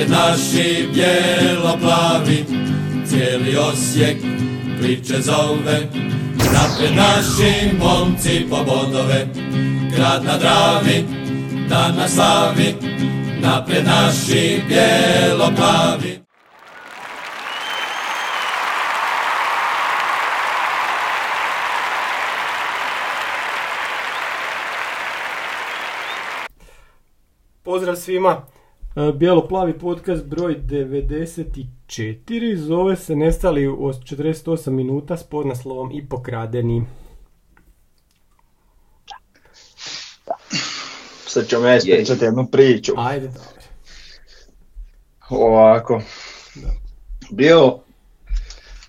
opet naši bijelo-plavi, cijeli Osijek priče zove. Naprijed naši momci po bodove, grad na Dravi danas slavi. Naprijed naši bijelo-plavi. Pozdrav svima, Bijelo-plavi podcast broj 94, zove se Nestali u 48 minuta s podnaslovom I pokradeni. Sad ću me ispričati jednu priču. Ajde, dobro. Ovako,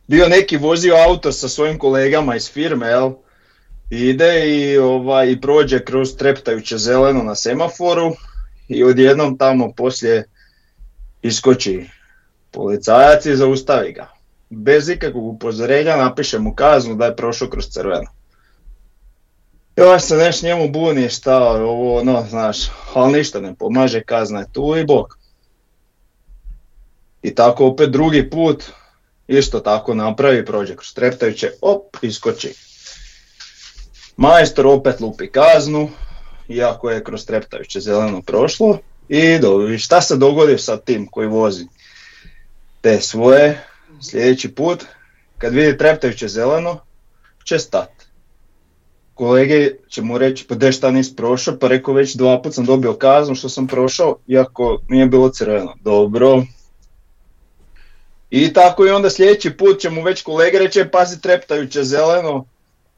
bio neki vozio auto sa svojim kolegama iz firme, jel? Ide i prođe kroz treptajuće zeleno na semaforu. I odjednom tamo poslije iskoči policajac i zaustavi ga. Bez ikakvog upozorenja napiše mu kaznu da je prošao kroz crveno. I ovaj se nešto njemu buni šta ovo ono, znaš, ali ništa ne pomaže, kazna je tu i bok. I tako opet drugi put, isto tako napravi, prođe kroz treptajuće, op, iskoči. Majstor opet lupi kaznu. Iako je kroz treptajuće zeleno prošlo i dobro, šta se dogodi sa tim koji vozi te svoje sljedeći put, kad vidi treptajuće zeleno, će stati. Kolege će mu reći, pa de šta nisi prošao, pa rekao već 2 puta sam dobio kaznu što sam prošao, iako nije bilo crveno, dobro. I tako i onda sljedeći put će mu već kolege reći, pazi treptajuće zeleno,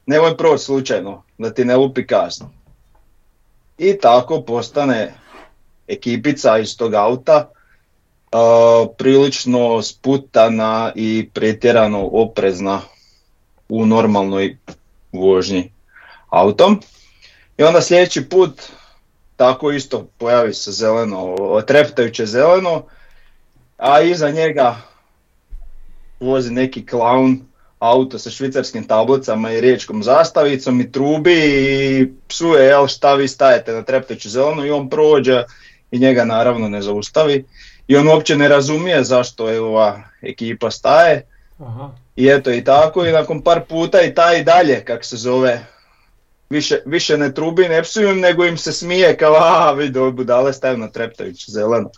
nemoj proći slučajno, da ti ne lupi kaznu. I tako postane ekipica iz tog auta prilično sputana i pretjerano oprezna u normalnoj vožnji autom. I onda sljedeći put tako isto pojavi se zeleno, treptajuće zeleno, a iza njega vozi neki klaun. Auto sa švicarskim tablicama i riječkom zastavicom i trubi i psuje, jel šta vi stajete na treptajuću zelenu, i on prođe i njega naravno ne zaustavi. I on uopće ne razumije zašto je ova ekipa staje. Aha. I eto i tako i nakon par puta i taj i dalje, kak se zove, više ne trubi, ne psuju im, nego im se smije kao a vidi ove budale staju na treptajuću zelenu,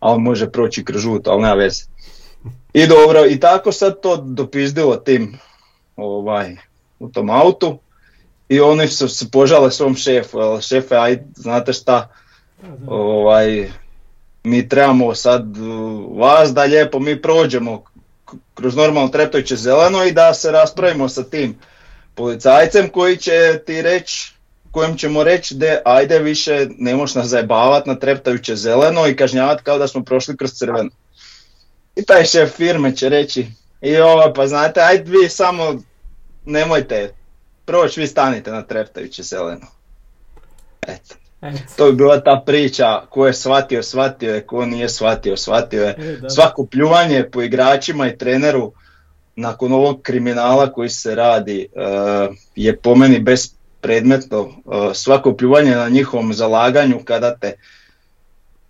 a on može proći kroz žuto, ali nema veze. I dobro, i tako sad to dopizdilo tim u tom autu i oni su se požale svom šefu, ali šefe, aj, znate šta, mi trebamo sad vas da lijepo mi prođemo kroz normalno treptajuće zeleno i da se raspravimo sa tim policajcem koji će ti reći, kojem ćemo reći da ajde više ne moš nas zajebavati na treptajuće zeleno i kažnjavati kao da smo prošli kroz crveno. I taj šef firme će reći, i ovo pa znate, ajde vi samo nemojte, proći vi stanite na treptajuće zeleno. Eto, to je bila ta priča, ko je shvatio, shvatio je, ko nije shvatio, shvatio je. Svako pljuvanje po igračima i treneru nakon ovog kriminala koji se radi je po meni bespredmetno. Svako pljuvanje na njihovom zalaganju kada te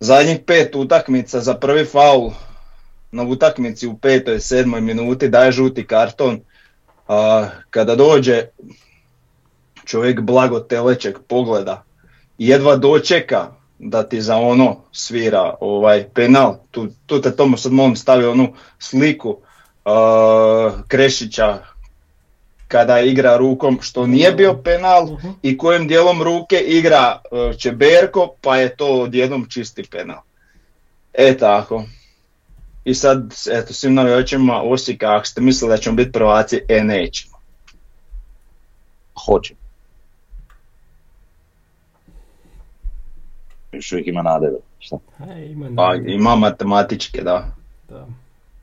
zadnjih 5 utakmica za prvi faul na utakmici u 5. i 7. minuti daje žuti karton, kada dođe čovjek blago telećeg pogleda i jedva dočeka da ti za ono svira penal, tu te tomu sad molim stavi onu sliku Krešića kada igra rukom što nije bio penal i kojim dijelom ruke igra Čeberko pa je to odjednom čisti penal. E tako. I sad, eto, svim navijačima Osijeka, ako ste mislili da ćemo biti prvaci, nećemo. Hoćemo. Još uvijek ima nadeve, šta? Pa ima matematičke, da.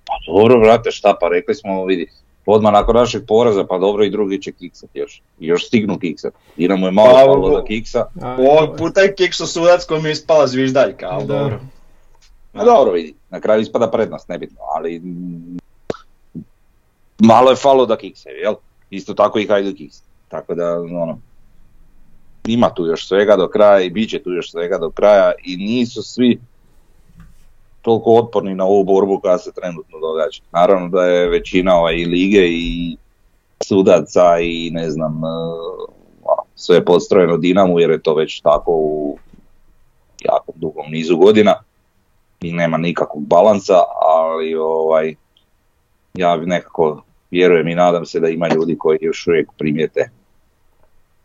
Pa dobro, brate, šta, pa rekli smo, vidi, odmah nakon našeg poraza, pa dobro i drugi će kiksat još. Još stignu kiksat. Dinamo je malo palo da kiksa. Ovog puta je kikso sudac kojom je ispala zviždaljka, ali dobro. A dobro vidi, na kraju ispada prednost, nebitno, ali malo je falo da kiksevi, jel? Isto tako i Hajduk kikse, tako da ono, ima tu još svega do kraja i bit će tu još svega do kraja i nisu svi toliko otporni na ovu borbu koja se trenutno događa. Naravno da je većina i lige i sudaca i ne znam, sve je postrojeno Dinamu jer je to već tako u jako dugom nizu godina i nema nikakvog balansa, ali ja nekako vjerujem i nadam se da ima ljudi koji još uvijek primijete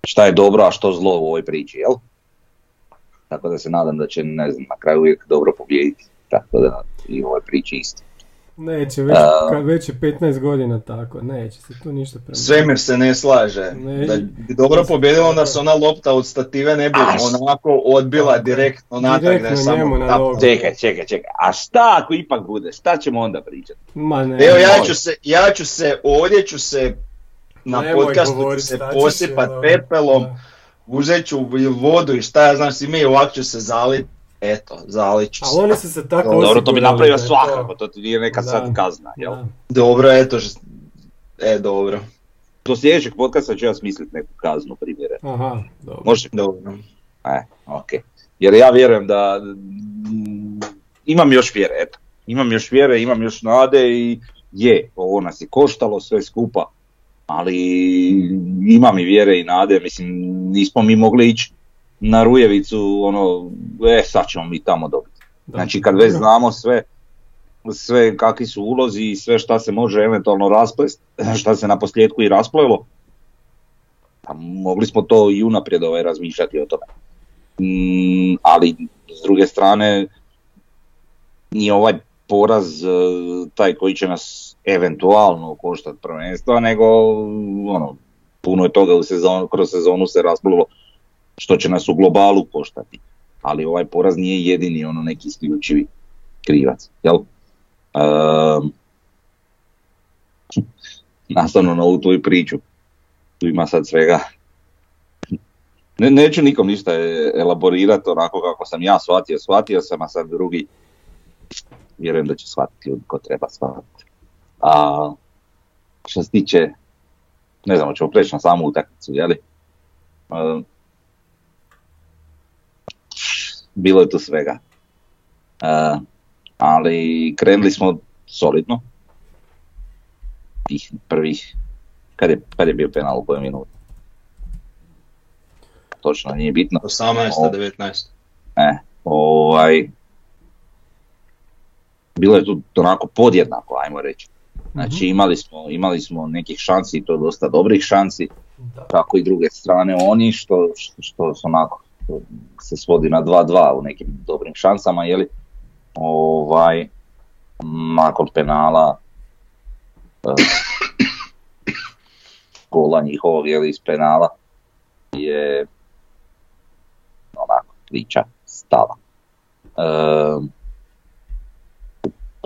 šta je dobro, a što zlo u ovoj priči, jel? Tako da se nadam da će, ne znam, na kraju uvijek dobro pobijediti. Tako da i u ovoj priči isto. Neće, već je 15 godina tako, neće se tu ništa prema. Svemir se ne slaže. Da bi dobro pobjedilo, onda se ona lopta od stative ne bi onako odbila direktno natrag. Čekaj. A šta ako ipak bude? Šta ćemo onda pričati? Evo, ja ću se na podcastu se posipat pepelom, uzet ću vodu i šta ja znam, si mi ovak ću se zaliti. Eto, zaliću se. Ali oni su se tako osigurali. Dobro, to bi napravio svakako, to ti nije neka sad kazna, jel? Da. Dobro, eto, dobro. Do sljedećeg podcasta ću ja smisliti neku kaznu primjere. Aha, dobro. Možeš? Dobro. Okej. Jer ja vjerujem da imam još vjere, eto. Imam još nade i ovo nas je koštalo sve skupa, ali imam i vjere i nade, mislim, nismo mi mogli ići na Rujevicu, sad ćemo mi tamo dobiti. Znači kad već znamo sve kakvi su ulozi i sve šta se može eventualno rasplesti, šta se na posljedku i rasplelo, pa mogli smo to i unaprijed razmišljati o tome. Ali s druge strane, nije ovaj poraz taj koji će nas eventualno koštati prvenstva, nego puno je toga kroz sezonu se rasplelo, što će nas u globalu koštati, ali ovaj poraz nije jedini neki isključivi krivac, jel? Nastavno na ovu tvoju priču, tu ima sad svega. Neću nikom ništa elaborirati onako kako sam ja shvatio sam, a sad drugi vjerujem da će shvatiti ljudi ko treba shvatiti. A što se tiče, ne znam, ćemo preći na samu utakmicu, jel? Bilo je tu svega, ali krenuli smo solidno, tih prvih, kad je bio penal u kojem minutu, točno nije bitno. 18-19. Bilo je tu onako podjednako, ajmo reći, znači imali smo nekih šansi i to dosta dobrih šansi, tako i druge strane oni što su onako, se svodi na 2-2 u nekim dobrim šansama, jeli? Nakon penala, gola njihovog, iz penala, je priča stala.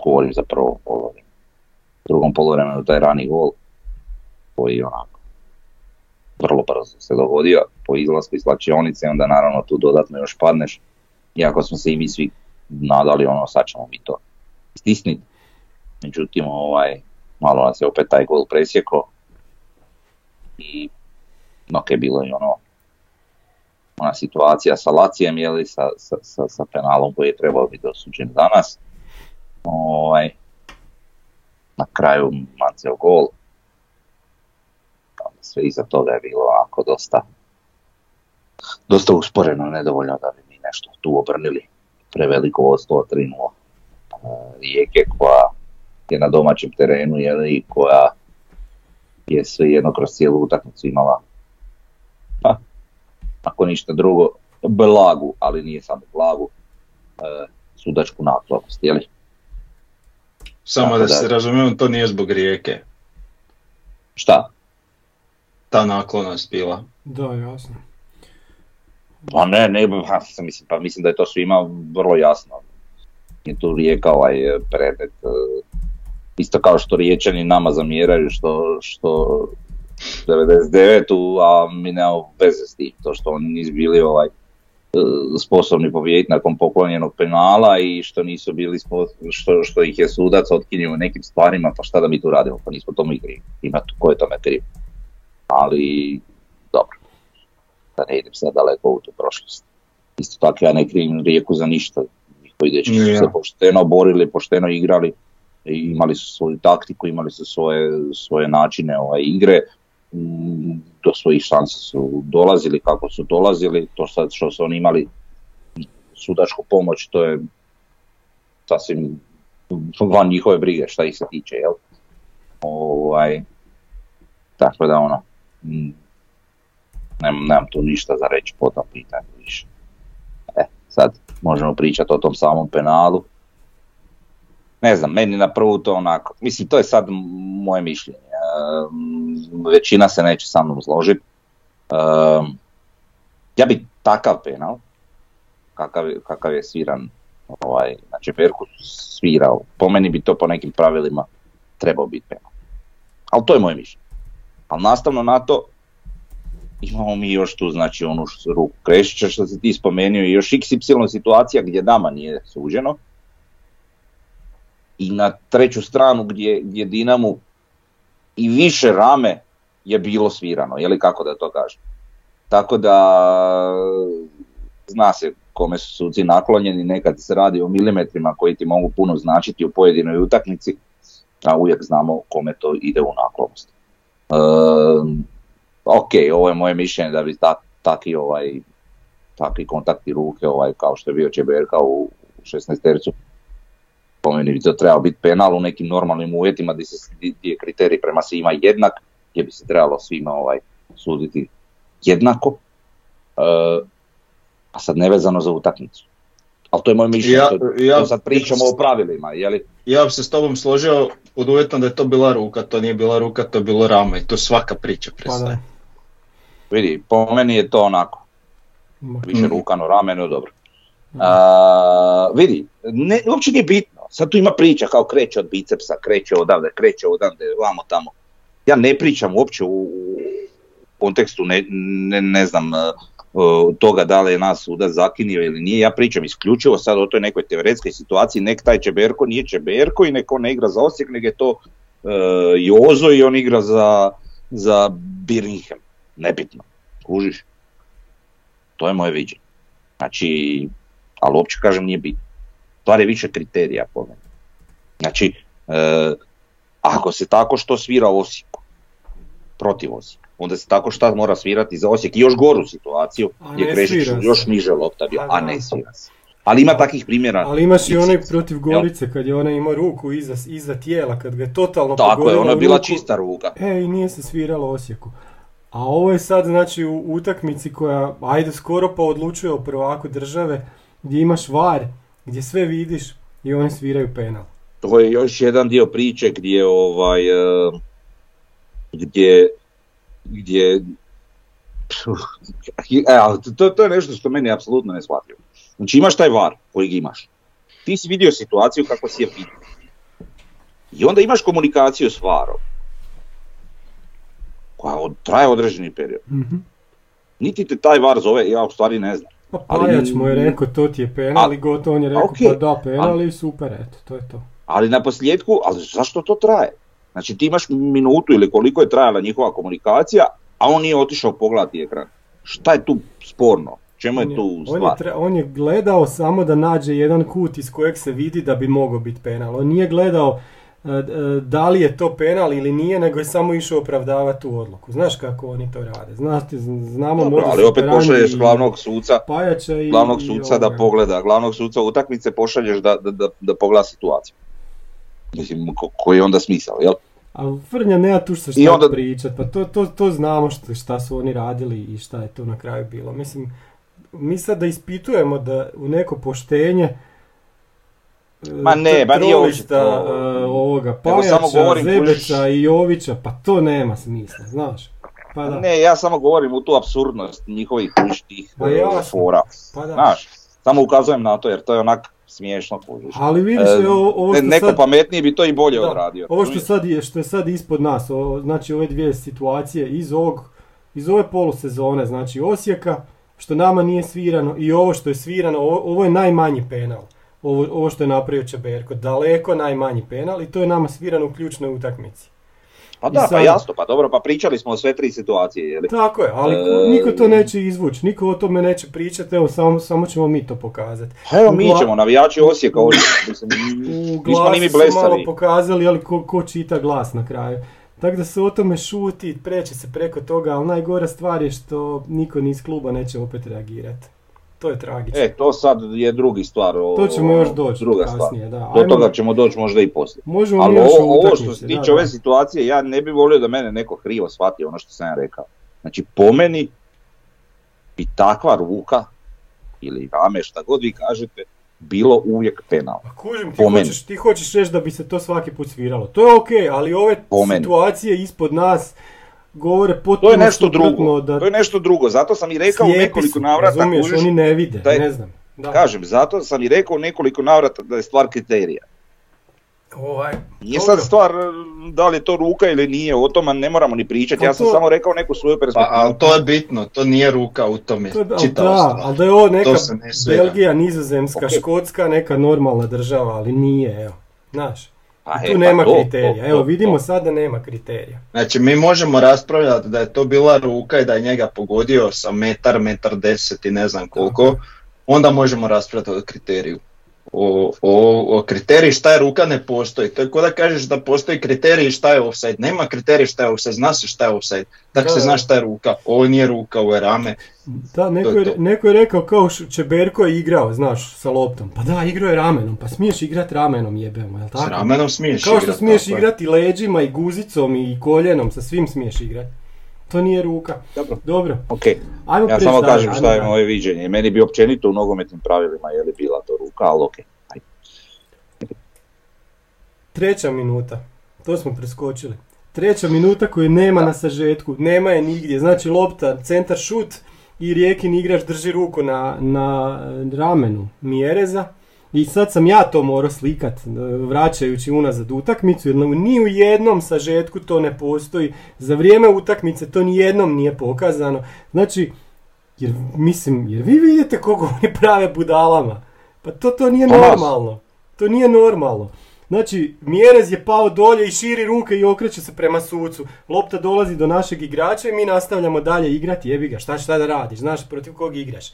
Govorim zapravo o drugom poluvremenu, taj rani gol, koji vrlo brzo se dogodio po izlasku iz slačionice, onda naravno tu dodatno još padneš, iako smo se i mi svi nadali, sad ćemo mi to stisniti. Međutim, malo nas je opet taj gol presjeko i bilo je ona situacija sa Lacijem, sa penalom koji je trebao biti dosuđen danas. Na kraju Manceo gol. Sve iza toga je bilo ovako dosta usporeno, nedovoljno da bi mi nešto tu obrnili. Preveliko vodstvo 3-0 Rijeke, koja je na domaćem terenu i koja je svejedno kroz cijelu utakmicu imala, ako ništa drugo, blagu, ali nije samo blagu, sudačku naklonost, jeli? Samo tako da se razumijem, to nije zbog Rijeke. Šta? Ta naklonost bila. Da, jasno. Mislim da je to svima vrlo jasno. Je tu Rijeka predmet. Isto kao što Riječani nama zamjeraju što 99-u, a mi nemamo veze s tim. To što oni nisu bili sposobni pobijediti nakon poklonjenog penala i što nisu bili što ih je sudac otkinio u nekim stvarima, pa šta da mi tu radimo, pa nismo tomu i krivi. Ima tu, ko je tome kriv? Ali dobro, da ne idem sad daleko u tu prošlost. Isto tako ja ne krivim Rijeku za ništa, i dečki su se pošteno borili, pošteno igrali, imali su svoju taktiku, imali su svoje načine igre, do svojih šansa su dolazili kako su dolazili, to sad što su oni imali sudačku pomoć, to je sasvim van njihove brige šta ih se tiče, jel? Tako da ono, nemam tu ništa za reći po tom pitanju više. Sad možemo pričati o tom samom penalu. Ne znam, meni na prvu to onako, mislim to je sad moje mišljenje. Većina se neće sa mnom složiti. Ja bi takav penal, kakav je sviran, na Čeberku svirao, po meni bi to po nekim pravilima trebao biti penal. Ali to je moje mišljenje. Ali nastavno na to, imamo mi još tu, znači, onu ruku Krešića što si ti spomenuo i još XY situacija gdje nama nije suđeno. I na treću stranu gdje Dinamu i više rame je bilo svirano, je li kako da to kažem. Tako da zna se kome su suci naklonjeni, nekad se radi o milimetrima koji ti mogu puno značiti u pojedinoj utakmici, a uvijek znamo kome to ide u naklonost. Ok, ovo je moje mišljenje da bi takvi kontakti ruke, kao što je bio Čeberka u 16-tercu, po meni bi to trebao biti penal u nekim normalnim uvjetima gdje je kriterij prema svima jednak, gdje bi se trebalo svima suditi jednako, a sad nevezano za utakmicu. Ali to je moje mišljenje, to sad pričamo o pravilima, jeli? Ja bi se s tobom složio pod uvjetom da je to bila ruka, to nije bila ruka, to je bilo rame i to svaka priča prestaje. Vidi, po meni je to onako, više ruka no rame, no dobro. Vidi, uopće nije bitno, sad tu ima priča kao kreće od bicepsa, kreće odavde, vamo tamo. Ja ne pričam uopće u kontekstu, ne znam, toga da li je nas sudac zakinio ili nije, ja pričam isključivo sad o toj nekoj teoretskoj situaciji, nek taj Čeberko nije Čeberko i nek on ne igra za Osijek, nek je to Jozo i on igra za Birmingham, nebitno, kužiš, to je moje viđenje, znači, ali uopće kažem nije bitno, stvar je više kriterija po meni, znači, ako se tako što svira Osijeku, protiv Osijeka, onda se tako šta mora svirati za Osijek i još goru situaciju gdje Krešić još niže lopta bio, a ne svira se. Ali ima takvih primjera. Ali imaš i onaj protiv Gorice kad je ona imao ruku iza tijela, kad ga je totalno pogodila. Tako je, ona je bila čista ruka. I nije se sviralo Osijeku. A ovo je sad znači u utakmici koja skoro pa odlučuje o prvaku države, gdje imaš VAR, gdje sve vidiš i oni sviraju penal. To je još jedan dio priče gdje to je nešto što meni apsolutno ne shvatljivo. Znači imaš taj VAR kojeg imaš, ti si vidio situaciju kako si je vidio i onda imaš komunikaciju s VAR-om koja traje određeni period. Mm-hmm. Niti te taj VAR zove, ja u stvari ne znam. Pajač mu je rekao to ti je penal i gotovo, on je rekao okay, pa da penal i super, eto, to je to. Ali na posljedku, ali zašto to traje? Znači ti imaš minutu ili koliko je trajala njihova komunikacija, a on nije otišao pogledati ekran. Šta je tu sporno? Čemu je tu stvar? On je gledao samo da nađe jedan kut iz kojeg se vidi da bi mogao biti penal. On nije gledao da li je to penal ili nije, nego je samo išao opravdavati tu odluku. Znaš kako oni to rade. Znamo dobro, ali opet pošalješ glavnog suca da pogleda. Glavnog suca utakmice pošalješ da pogleda situaciju. Mislim, koji je onda smisao, jel? Ali Frnja, nema tu što onda pričat, pa to znamo šta su oni radili i šta je to na kraju bilo. Mislim, mi sad da ispitujemo da u neko poštenje trolista ovoga Pajača, Zebeca i Jovića, pa to nema smisla, znaš. Pa da. Ne, ja samo govorim u tu apsurdnost njihovih tih fora, znaš. Samo ukazujem na to jer to je onak smiješno kužiš. Ali vidiš, ovo što neko sad, pametniji bi to i bolje odradio. Ovo što je sad ispod nas, znači ove dvije situacije iz ove polusezone, znači Osijeka, što nama nije svirano i ovo što je svirano, ovo je najmanji penal. Ovo što je napravio Čeberko, daleko najmanji penal i to je nama svirano u ključnoj utakmici. Pa da, pa jasno, pa dobro, pa pričali smo o sve tri situacije, je li? Tako je, ali niko to neće izvući, niko o tome neće pričati, evo samo ćemo mi to pokazati. Evo mi ćemo, navijači Osijeka, mislim, nismo ni mi blesali. U glasu smo malo pokazali, ali ko čita glas na kraju. Tako da se o tome šuti, preče se preko toga, ali najgora stvar je što niko ni iz kluba neće opet reagirati. To je tragično. E, to sad je druga stvar. To ćemo još doći kasnije, da. Do toga ćemo doći možda i poslije. Ali ovo što se tiče ove situacije, ja ne bih volio da mene neko krivo shvati ono što sam ja rekao. Znači, po meni bi takva ruka, ili rame, šta god vi kažete, bilo uvijek penal. Pa kužim, ti hoćeš reći da bi se to svaki put sviralo. To je okej, ali ove situacije ispod nas... govore potpuno suprotno da... To je nešto drugo, zato sam i rekao nekoliko navrata... Razumiješ, oni ne vide, je, ne znam. Da. Kažem, zato sam i rekao nekoliko navrata da je stvar kriterija. Nije sad stvar da li je to ruka ili nije, o tome ne moramo ni pričati, ja sam samo rekao neku svoju perspektivu. Pa, ali to je bitno, to nije ruka u tome, čitao stvar. Da, ali da je ovo neka Belgija, Nizozemska, Škotska, neka normalna država, ali nije, evo, znaš. Tu nema kriterija. Evo, vidimo sad da nema kriterija. Znači, mi možemo raspravljati da je to bila ruka i da je njega pogodio sa metar 10 i ne znam koliko. Onda možemo raspravljati o kriteriju. O kriteriji šta je ruka ne postoji. To je kao da kažeš da postoji kriterij šta je offside. Nema kriterij šta je offside, zna se šta je offside. Dakle, se zna šta je ruka. Ovo nije ruka, ovo je rame. Da, neko je rekao kao Čeberko je igrao, znaš, sa loptom. Pa da, igrao je ramenom, pa smiješ igrati ramenom, jebemo, jel tako? S ramenom smiješ igrati. Kao što smiješ igrati i leđima, i guzicom, i koljenom, sa svim smiješ igrati. To nije ruka. Dobro. Okay. Ja samo kažem šta je moje viđenje. Meni bi općenito u nogometnim pravilima je li bila to ruka, ali okej. Okay. Treća minuta. To smo preskočili. Treća minuta koju nema na sažetku. Nema je nigdje. Znači lopta, centar šut i Rijekin igrač drži ruku na ramenu Mjereza. I sad sam ja to morao slikat, vraćajući unazad utakmicu, jer ni u jednom sažetku to ne postoji. Za vrijeme utakmice to ni jednom nije pokazano. Znači, jer vi vidite koliko oni prave budalama. Pa to nije normalno. To nije normalno. Znači, Mjerez je pao dolje i širi ruke i okreće se prema sucu. Lopta dolazi do našeg igrača i mi nastavljamo dalje igrati. Jebi ga, šta da radiš, znaš protiv kog igraš.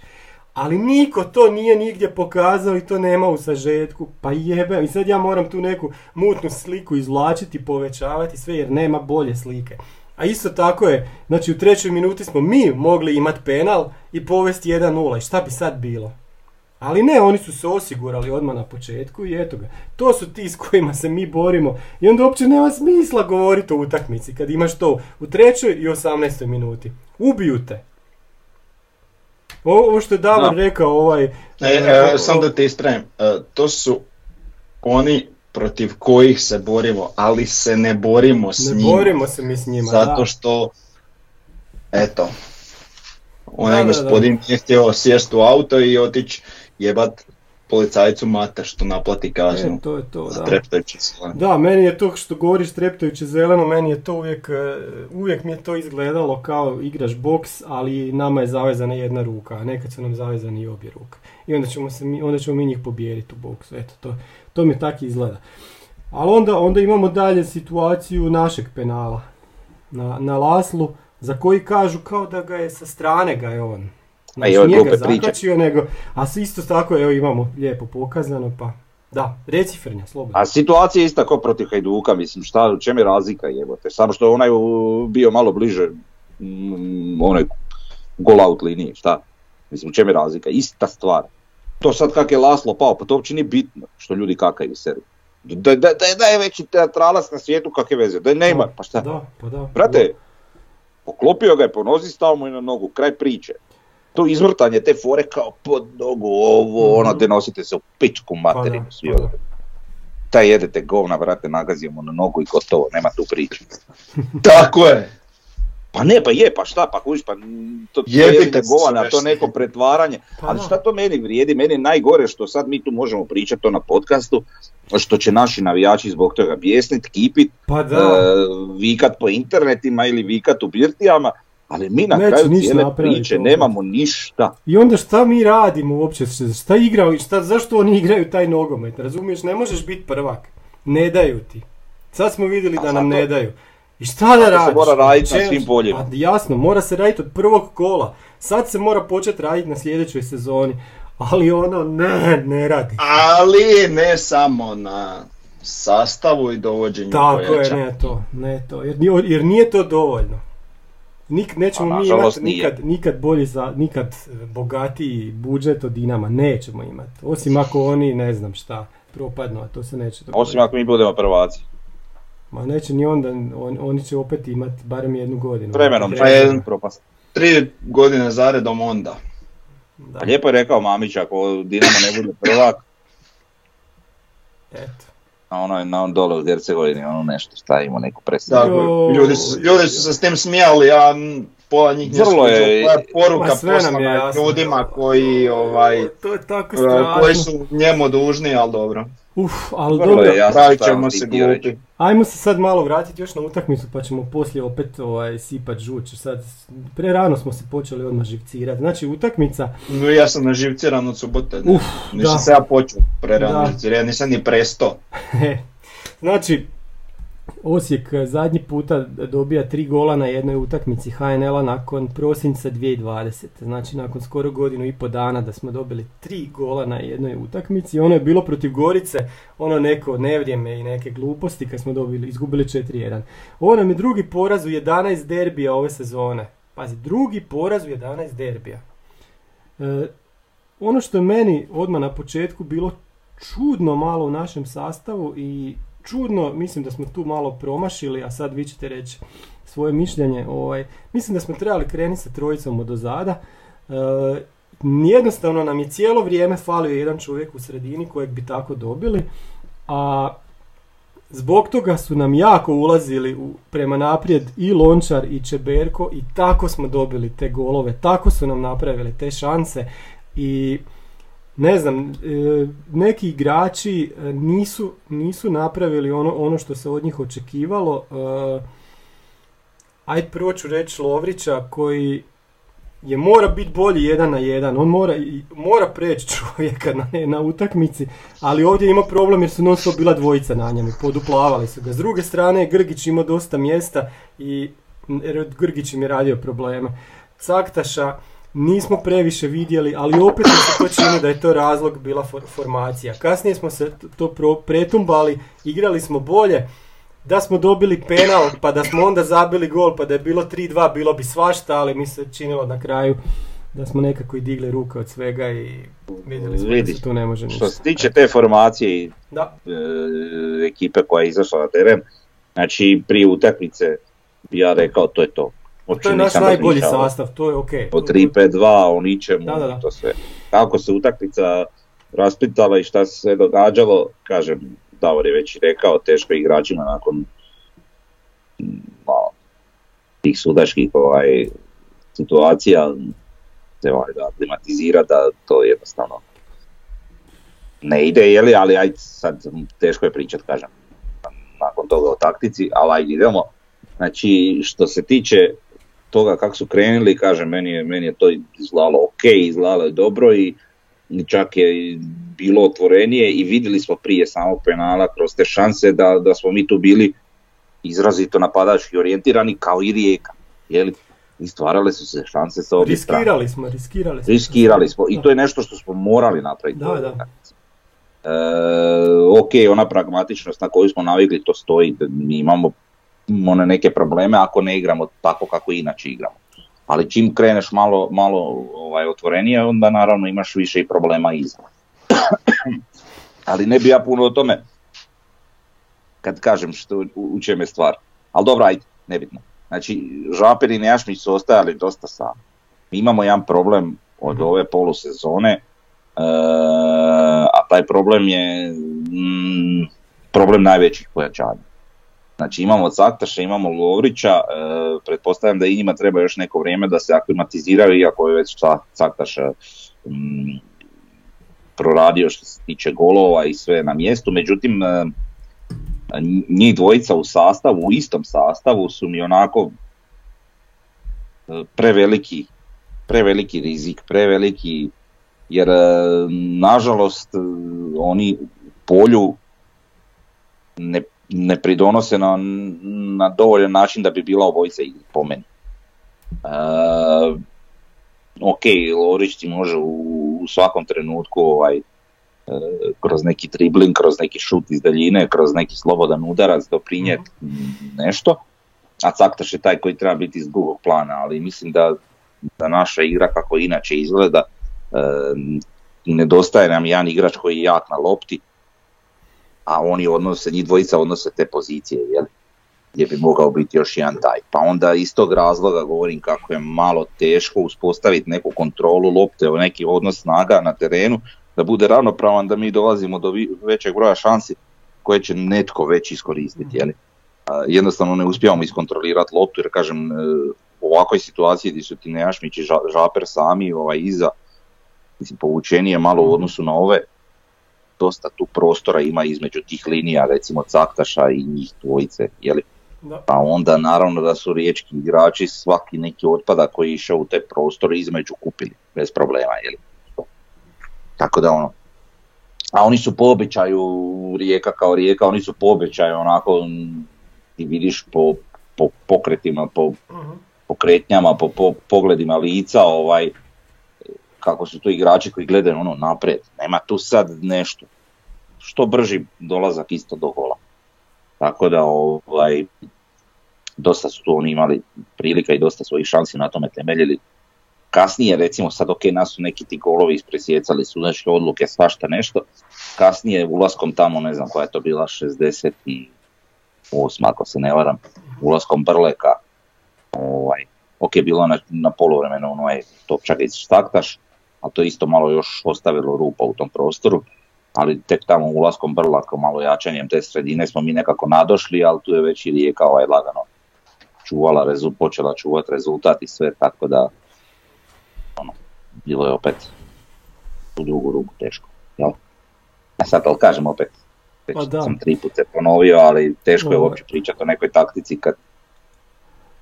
Ali niko to nije nigdje pokazao i to nema u sažetku, pa jebe, i sad ja moram tu neku mutnu sliku izvlačiti, povećavati sve jer nema bolje slike. A isto tako je, znači u trećoj minuti smo mi mogli imati penal i povesti 1-0 i šta bi sad bilo? Ali ne, oni su se osigurali odmah na početku i eto ga. To su ti s kojima se mi borimo i onda uopće nema smisla govoriti o utakmici kad imaš to u 3. i 18. minuti. Ubiju te. Ovo što je Davor rekao sam da te ispravim, to su oni protiv kojih se borimo, ali se ne borimo s njima. Ne borimo se mi s njima, zato što, eto, onaj gospodin je htio sjest u auto i otići jebat policajcu mata što naplati kaznu. To je to, za treptajuće zeleno. Da, meni je to što govoriš treptajuće zeleno, meni je to uvijek mi je to izgledalo kao igraš boks, ali nama je zavezana jedna ruka, a nekad su nam zavezane i obje ruke. I onda ćemo mi njih pobijediti u boksu, eto, to mi tako izgleda. Ali onda imamo dalje situaciju našeg penala na Laslu, za koji kažu kao da ga je sa strane ga je on. Znači, nije ga zakačio, nego, a isto tako evo, imamo lijepo pokazano, pa da, reci Frnja, slobodno. A situacija je ista kao protiv Hajduka, mislim, u čem je razlika, jebote, samo što onaj bio malo bliže onaj gol-out liniji, šta, mislim, u čem je razlika, ista stvar. To sad kak je Laslo pao, pa to uopće nije bitno što ljudi kakaju seri. Da je veći teatralac na svijetu kak je veze, da je Neymar, pa šta? Da. Brate, poklopio ga je po nozi, stao mu je na nogu, kraj priče. To izvrtanje te fore kao pod nogu, ovo, ono, te nosite se u pičku materinu, svi ovo. Taj jedete govna, vrate, nagazimo na nogu i gotovo, nema tu priče. Tako je! Pa ne, pa jebite govana, to neko pretvaranje. Ali šta to meni vrijedi, meni najgore što sad mi tu možemo pričati to na podcastu, što će naši navijači zbog toga bijesniti, kipiti, vikat po internetima ili vikat u birtijama. Ali mi na kraju cijele priče nemamo ništa. I onda šta mi radimo uopće, šta igrao i zašto oni igraju taj nogomet, razumiješ, ne možeš biti prvak, ne daju ti. Sad smo vidjeli da nam ne daju. I šta da radiš? Se mora raditi na svim poljima. A, jasno, mora se raditi od prvog kola. Sad se mora početi raditi na sljedećoj sezoni. Ali ono ne radi. Ali ne samo na sastavu i dovođenju pojača. Tako je, ne to. Jer nije to dovoljno. Nećemo mi imati nikad bogatiji budžet od Dinama. Nećemo imati. Osim ako oni, ne znam šta, propadnu, a to se neće dogoditi. Osim ako mi budemo prvaci. Ma neće ni onda, oni će opet imati barem jednu godinu. Vremenom. Propast. 3 godine zaredom onda. Da. A lijepo je rekao Mamić, ako Dinamo ne bude prvak. Eto. Na on dole u Hercegovini, ono nešto šta ima, neku predstavu. Ljudi su se s tim smijali, a pola njih nije skuđa. Poruka poslana ljudima koji, koji su njemu dužni, ali dobro. Ali dobro, pravit ćemo se glupi. Ajmo se sad malo vratiti još na utakmicu pa ćemo poslije opet sipat žuč. Sad, prerano smo se počeli odmah živcirati. Znači utakmica... No, ja sam naživciran od subote. Nisam se ja počeo prerano živcirati, nisam ni presto. Znači, Osijek zadnji puta dobija 3 gola na jednoj utakmici HNL-a nakon prosinca 2020. Znači nakon skoro 1.5 dana da smo dobili 3 gola na jednoj utakmici. Ono je bilo protiv Gorice, ono neko nevrijeme i neke gluposti kad smo izgubili 4-1. Ovo nam je drugi poraz u 11 derbija ove sezone. Pazi, drugi poraz u 11 derbija. Ono što je meni odmah na početku bilo čudno malo u našem sastavu i čudno, mislim da smo tu malo promašili, a sad vi ćete reći svoje mišljenje. Mislim da smo trebali krenuti sa trojicom odozada. Jednostavno nam je cijelo vrijeme falio jedan čovjek u sredini kojeg bi tako dobili, a zbog toga su nam jako ulazili prema naprijed i Lončar i Čeberko i tako smo dobili te golove, tako su nam napravili te šanse i... Ne znam, neki igrači nisu napravili ono što se od njih očekivalo. Ajde prvo ću reći Lovrića koji je mora biti bolji 1 na 1. On mora preći čovjeka na utakmici, ali ovdje ima problem jer su non stop bila dvojica na njemu. Poduplavali su ga. S druge strane Grgić ima dosta mjesta i Grgić im je radio probleme. Caktaša nismo previše vidjeli, ali opet mi se to čini da je to razlog bila formacija. Kasnije smo se to pretumbali, igrali smo bolje, da smo dobili penal, pa da smo onda zabili gol, pa da je bilo 3-2, bilo bi svašta, ali mi se činilo na kraju da smo nekako i digli ruke od svega i vidjeli smo da se tu ne može ništa. Što se tiče te formacije i ekipe koja je izašla na teren, znači prije utakmice bi ja rekao to je to. To je naš najbolji sastav, to je ok. O 3-5-2, o ničemu, da. To sve. Kako se utakmica raspitala i šta se sve događalo, kažem, Davor je već rekao, teško igračima nakon tih sudačkih situacija se da klimatizira, da to jednostavno ne ide, jeli, ali ajde, sad teško je pričat, kažem, nakon toga o taktici, ali ajde idemo. Znači, što se tiče toga kako su krenuli, kažem, meni je to izgledalo ok, izgledalo je dobro i čak je bilo otvorenije i vidjeli smo prije samog penala kroz te šanse da smo mi tu bili izrazito napadački orijentirani kao i Rijeka. Jeli? I stvarale su se šanse sa obje strane. Riskirali smo i to je nešto što smo morali napraviti. Da. Ok, ona pragmatičnost na koju smo navikli, to stoji, mi imamo neke probleme ako ne igramo tako kako inače igramo. Ali čim kreneš malo otvorenije, onda naravno imaš više i problema iza. Ali ne bi ja puno o tome kad kažem što, u čem je stvar. Ali dobro, ajde, nebitno. Znači, Žaper i Nejašmić su ostajali dosta sami. Mi imamo jedan problem od ove polusezone, a taj problem je problem najvećih pojačanja. Znači imamo Caktaša, imamo Lovrića, pretpostavljam da i njima treba još neko vrijeme da se aklimatiziraju, iako je već Caktaša proradio što se tiče golova i sve na mjestu. Međutim, njih dvojica u istom sastavu su mi onako preveliki rizik, preveliki, jer nažalost oni u polju ne ne pridonose na dovoljan način da bi bila obojica igri po meni. Ok, Lovrić ti može u svakom trenutku kroz neki dribling, kroz neki šut iz daljine, kroz neki slobodan udarac doprinijeti nešto, a Caktaš je taj koji treba biti iz drugog plana, ali mislim da naša igra kako inače izgleda, nedostaje nam jedan igrač koji je jak na lopti, a oni odnose, njih dvojica odnose te pozicije, jel? Gdje bi mogao biti još jedan taj. Pa onda iz tog razloga govorim kako je malo teško uspostaviti neku kontrolu lopte, neki odnos snaga na terenu, da bude ravnopravan, da mi dolazimo do većeg broja šansi koje će netko već iskoristiti. Jeli? Jednostavno ne uspijamo iskontrolirati loptu, jer kažem, u ovakvoj situaciji gdje su ti Nejašmić i Žaper sami iza, mislim, povučenije malo u odnosu na ove, dosta tu prostora ima između tih linija, recimo Caktaša i njih dvojice, jeli? Da. Pa onda naravno da su riječki igrači svaki neki otpada koji je išao u te prostore između kupili, bez problema, jeli? Tako da ono, a oni su po običaju, Rijeka kao Rijeka, oni su po običaju onako, ti vidiš po pokretima, po kretnjama, po pogledima lica, kako su tu igrači koji gledaju ono naprijed, nema tu sad nešto, što brži dolazak isto do gola. Tako da dosta su tu oni imali prilika i dosta svojih šansi na tome temeljili. Kasnije, recimo sad ok, nas su neki ti golovi ispresjecali, sudačke odluke, svašta nešto, kasnije ulaskom tamo, ne znam koja je to bila, 68, ako se ne varam, ulaskom Brleka, ok, bilo na polovremenu Topčaga iz Caktaš, a to isto malo još ostavilo rupa u tom prostoru, ali tek tamo ulaskom Brlaka, malo jačanjem te sredine smo mi nekako nadošli, ali tu je već i Rijeka lagano počela čuvati rezultat i sve, tako da bilo je opet u drugu ruku teško. Jel? A sad, ali kažem opet, sam 3 puta ponovio, ali teško je uopće pričati o nekoj taktici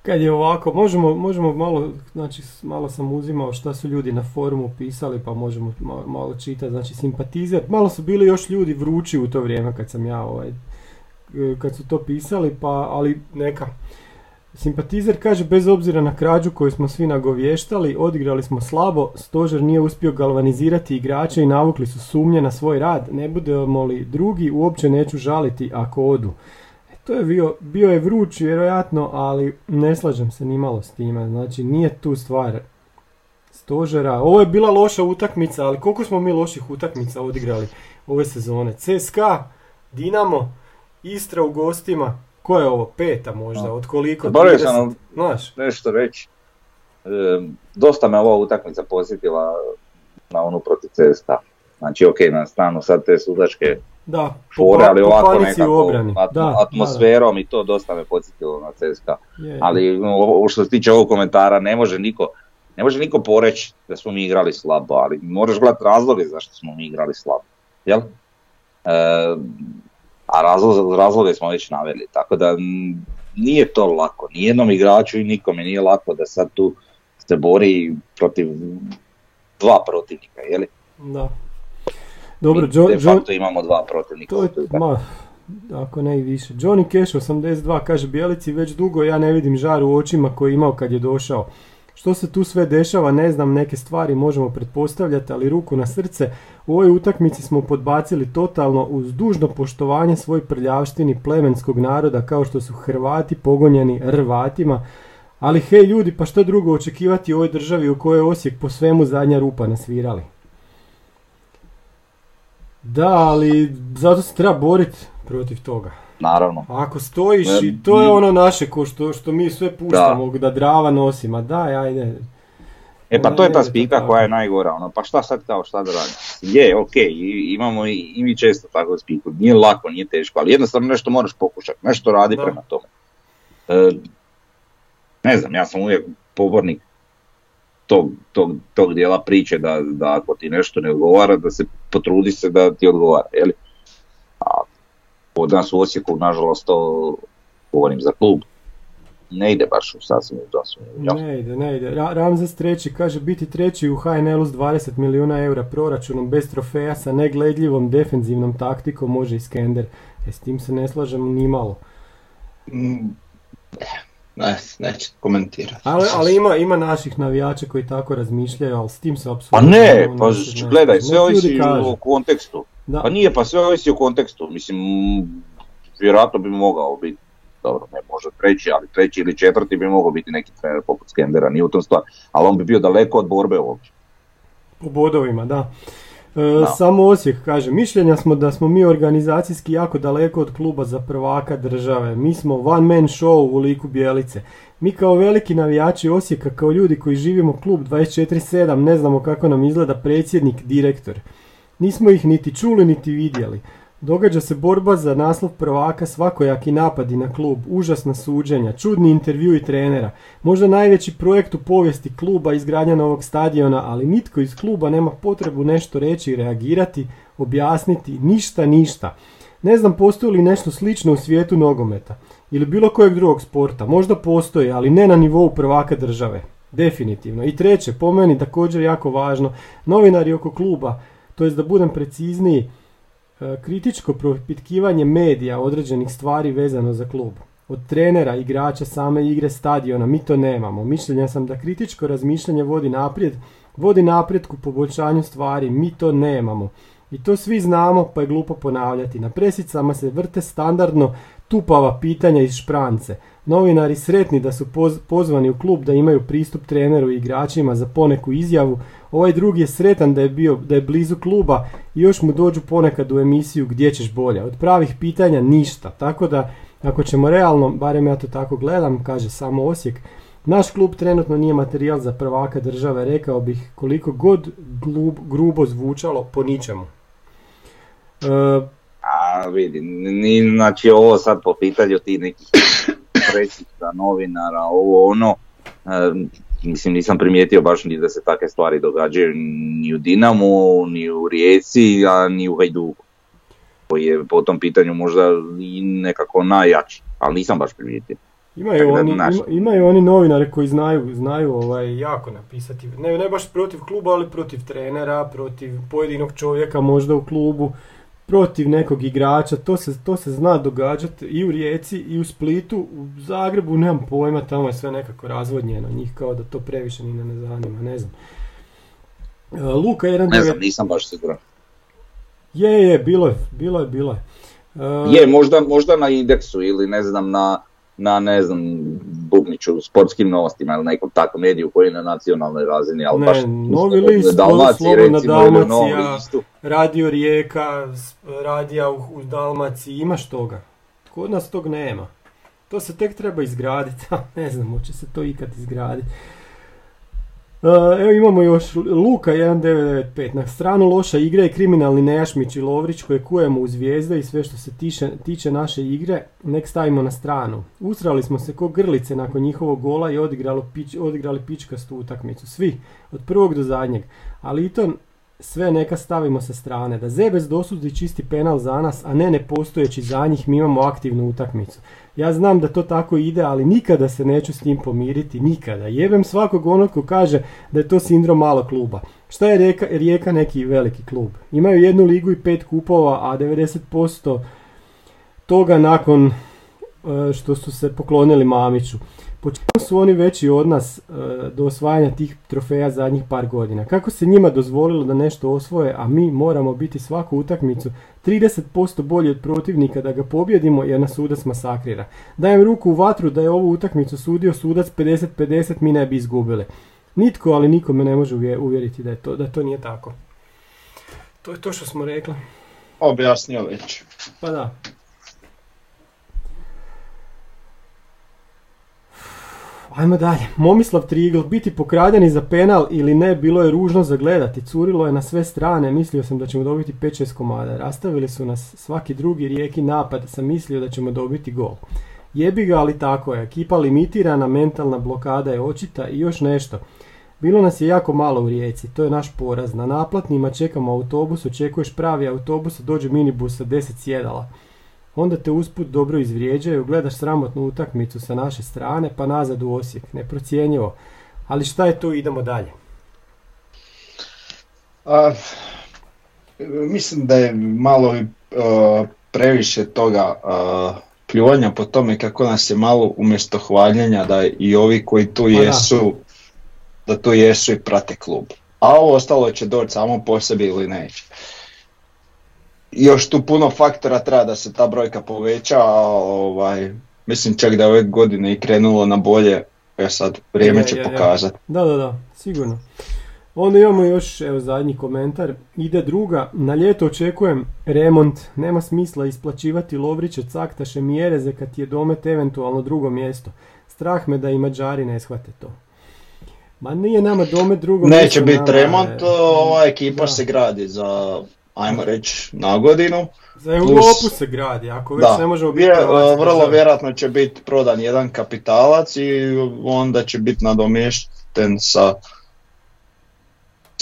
kad je ovako. Možemo malo, znači malo sam uzimao šta su ljudi na forumu pisali, pa možemo malo čitati, znači simpatizer, malo su bili još ljudi vrući u to vrijeme kad sam ja, kad su to pisali, pa ali neka. Simpatizer kaže, bez obzira na krađu koju smo svi nagovještali, odigrali smo slabo, stožer nije uspio galvanizirati igrače i navukli su sumnje na svoj rad, ne budemo li drugi, uopće neću žaliti ako odu. To je bio je vruć vjerojatno, ali ne slažem se nimalo s time, znači nije tu stvar stožera. Ovo je bila loša utakmica, ali koliko smo mi loših utakmica odigrali ove sezone? CSKA, Dinamo, Istra u gostima. Ko je ovo? 5 možda, od koliko? Zaboravio sam nešto reći. Dosta me ova utakmica posjetila na onu protiv CSKA. Znači ok, na stanu sad te sudačke šore, ali ovako nekako atmosferom i to dosta me podsjetilo na CSKA. Ali što se tiče ovog komentara, ne može niko poreći da smo mi igrali slabo, ali moraš gledati razloge zašto smo mi igrali slabo. Jel? A razloge smo već naveli, tako da nije to lako. Nijednom igraču i nikome nije lako da sad tu se bori protiv 2 protivnika, jeli? Da. Dobro, de facto imamo 2 protivnika. To je, ako ne i više. Johnny Cash 82 kaže, Bijelici već dugo ja ne vidim žar u očima koji je imao kad je došao. Što se tu sve dešava, ne znam, neke stvari možemo pretpostavljati, ali ruku na srce, u ovoj utakmici smo podbacili totalno uz dužno poštovanje svoj prljavštini plemenskog naroda, kao što su Hrvati pogonjeni Rvatima, ali hej ljudi, pa što drugo očekivati u ovoj državi u kojoj je Osijek po svemu zadnja rupa nasvirali. Da, ali zato se treba boriti protiv toga. Naravno. Ako stojiš i to je ono naše ko što mi sve puštamo, da Drava nosi, ma daj, ajde. Pa to je ta spika koja je najgora, pa šta sad kao šta da radim? Je, okej, imamo i mi često takvu spiku, nije lako, nije teško, ali jednostavno nešto moraš pokušati, nešto radi prema tome. Ne znam, ja sam uvijek pobornik tog dijela priče da ako ti nešto ne odgovara, da se potrudi se da ti odgovara, jeli? Od nas u Osijeku, nažalost, to govorim za klub, ne ide baš u sasvim jasno. Ne ide. Ramzes treći kaže biti treći u HNL-u s 20 milijuna eura proračunom bez trofeja sa negledljivom defenzivnom taktikom može i Skender. E, s tim se ne slažem ni malo. Neće komentirati. Ali ima naših navijača koji tako razmišljaju, ali s tim se apsolutno... Pa ne, pa gledaj, sve ovisi u kontekstu. Da. Pa nije, pa sve ovisi u kontekstu. Mislim, vjerojatno bi mogao biti, dobro, ne možda treći, ali treći ili četvrti bi mogao biti neki trener poput Skendera, nije u tom stvar. Ali on bi bio daleko od borbe uopće. Po bodovima, da. Samo Osijek kaže, mišljenja smo da smo mi organizacijski jako daleko od kluba za prvaka države. Mi smo one man show u liku Bijelice. Mi kao veliki navijači Osijeka, kao ljudi koji živimo klub 24/7, ne znamo kako nam izgleda predsjednik, direktor. Nismo ih niti čuli niti vidjeli. Događa se borba za naslov prvaka, svakojaki napadi na klub, užasna suđenja, čudni intervjui trenera, možda najveći projekt u povijesti kluba, izgradnja novog stadiona, ali nitko iz kluba nema potrebu nešto reći, reagirati, objasniti, ništa. Ne znam postoji li nešto slično u svijetu nogometa ili bilo kojeg drugog sporta, možda postoji, ali ne na nivou prvaka države, definitivno. I treće, po meni također jako važno, novinari oko kluba, to jest da budem precizniji, kritičko propitkivanje medija određenih stvari vezano za klub. Od trenera, igrača, same igre, stadiona, mi to nemamo. Mišljenja sam da kritičko razmišljanje vodi naprijed ku poboljšanju stvari, mi to nemamo. I to svi znamo, pa je glupo ponavljati. Na presicama se vrte standardno tupava pitanja iz šprance. Novinari sretni da su pozvani u klub da imaju pristup treneru i igračima za poneku izjavu. Ovaj drugi je sretan da je blizu kluba i još mu dođu ponekad u emisiju gdje ćeš bolje. Od pravih pitanja ništa. Tako da, ako ćemo realno, barem ja to tako gledam, kaže samo Osijek, naš klub trenutno nije materijal za prvaka države, rekao bih koliko god grubo zvučalo, po ničemu. Znači ovo sad po pitanju ti nekih predsjednika, novinara, ovo ono, mislim nisam primijetio baš ni da se takve stvari događaju ni u Dinamu, ni u Rijeci, a ni u Hajduku, koji je po tom pitanju možda i nekako najjači, ali nisam baš primijetio. Imaju oni novinare koji znaju jako napisati, ne baš protiv kluba, ali protiv trenera, protiv pojedinog čovjeka možda u klubu, protiv nekog igrača, to se zna događati i u Rijeci i u Splitu, u Zagrebu nemam pojma, tamo je sve nekako razvodnjeno, njih kao da to previše ni ne zanima, ne znam. Luka 1.9... Ne znam, nisam baš siguran. Bilo je. Možda na Indexu ili ne znam na Bubniću, sportskim novostima ili nekom takvom mediju koji je na nacionalnoj razini, ali baš Novi list, Slobodna Dalmacija, Radio Rijeka, radija u Dalmaciji, imaš toga. Kod nas tog nema. To se tek treba izgraditi, ne znam, hoće se to ikad izgraditi. Evo imamo još Luka 1995, na stranu loša igra i kriminalni Nejašmić i Lovrić koje kujemo u zvijezde i sve što se tiče naše igre, nek stavimo na stranu. Usrali smo se ko grlice nakon njihovog gola i odigrali pičkastu utakmicu, svi, od prvog do zadnjeg, ali i to sve neka stavimo sa strane. Da Zebec dosudi čisti penal za nas, a ne nepostojeći za njih, mi imamo aktivnu utakmicu. Ja znam da to tako ide, ali nikada se neću s tim pomiriti, nikada. Jebem svakog onog ko kaže da je to sindrom malog kluba. Šta je Rijeka neki veliki klub? Imaju jednu ligu i 5 kupova, a 90% toga nakon što su se poklonili Mamiću. Početno su oni veći od nas do osvajanja tih trofeja zadnjih par godina. Kako se njima dozvolilo da nešto osvoje, a mi moramo biti svaku utakmicu 30% bolji od protivnika da ga pobjedimo jer nas sudac masakrira. Dajem ruku u vatru da je ovu utakmicu sudio sudac 50-50, mi ne bi izgubili. Nitko, ali nikome ne može uvjeriti da to nije tako. To je to što smo rekli. Objasnio već. Pa da. Ajmo dalje. Momislav Trigl, biti pokradeni za penal ili ne, bilo je ružno zagledati, curilo je na sve strane, mislio sam da ćemo dobiti 5-6 komada, rastavili su nas svaki drugi Rijeki napad, sam mislio da ćemo dobiti gol. Jebi ga, ali tako je, ekipa limitirana, mentalna blokada je očita i još nešto. Bilo nas je jako malo u Rijeci, to je naš poraz, na naplatnima čekamo autobus, očekuješ pravi autobus, dođe minibus sa 10 sjedala. Onda te usput dobro izvrijeđaju, gledaš sramotnu utakmicu sa naše strane, pa nazad u Osijek. Neprocjenjivo. Ali šta je tu, idemo dalje. Mislim da je malo previše toga pljuvanja po tome kako nas je malo umjesto hvaljenja da i ovi koji tu jesu, da tu jesu i prate klub. A ovo ostalo će doći samo po sebi ili neće. Još tu puno faktora treba da se ta brojka poveća, a mislim čak da je ove godine i krenulo na bolje, sad vrijeme će pokazati. Da, sigurno. Onda imamo još, evo, zadnji komentar, ide druga, na ljeto očekujem remont, nema smisla isplaćivati Lovriće, Caktaše, Mjereze kad je domet eventualno drugo mjesto, strah me da i Mađari ne shvate to. Ma nije nama domet drugo mjesto. Neće biti remont, ova ekipa se gradi za, ajmo reći, na godinu. Za Europu se gradi, ako već ne možemo biti... Vrlo vjerojatno će biti prodan jedan kapitalac i onda će biti nadomješten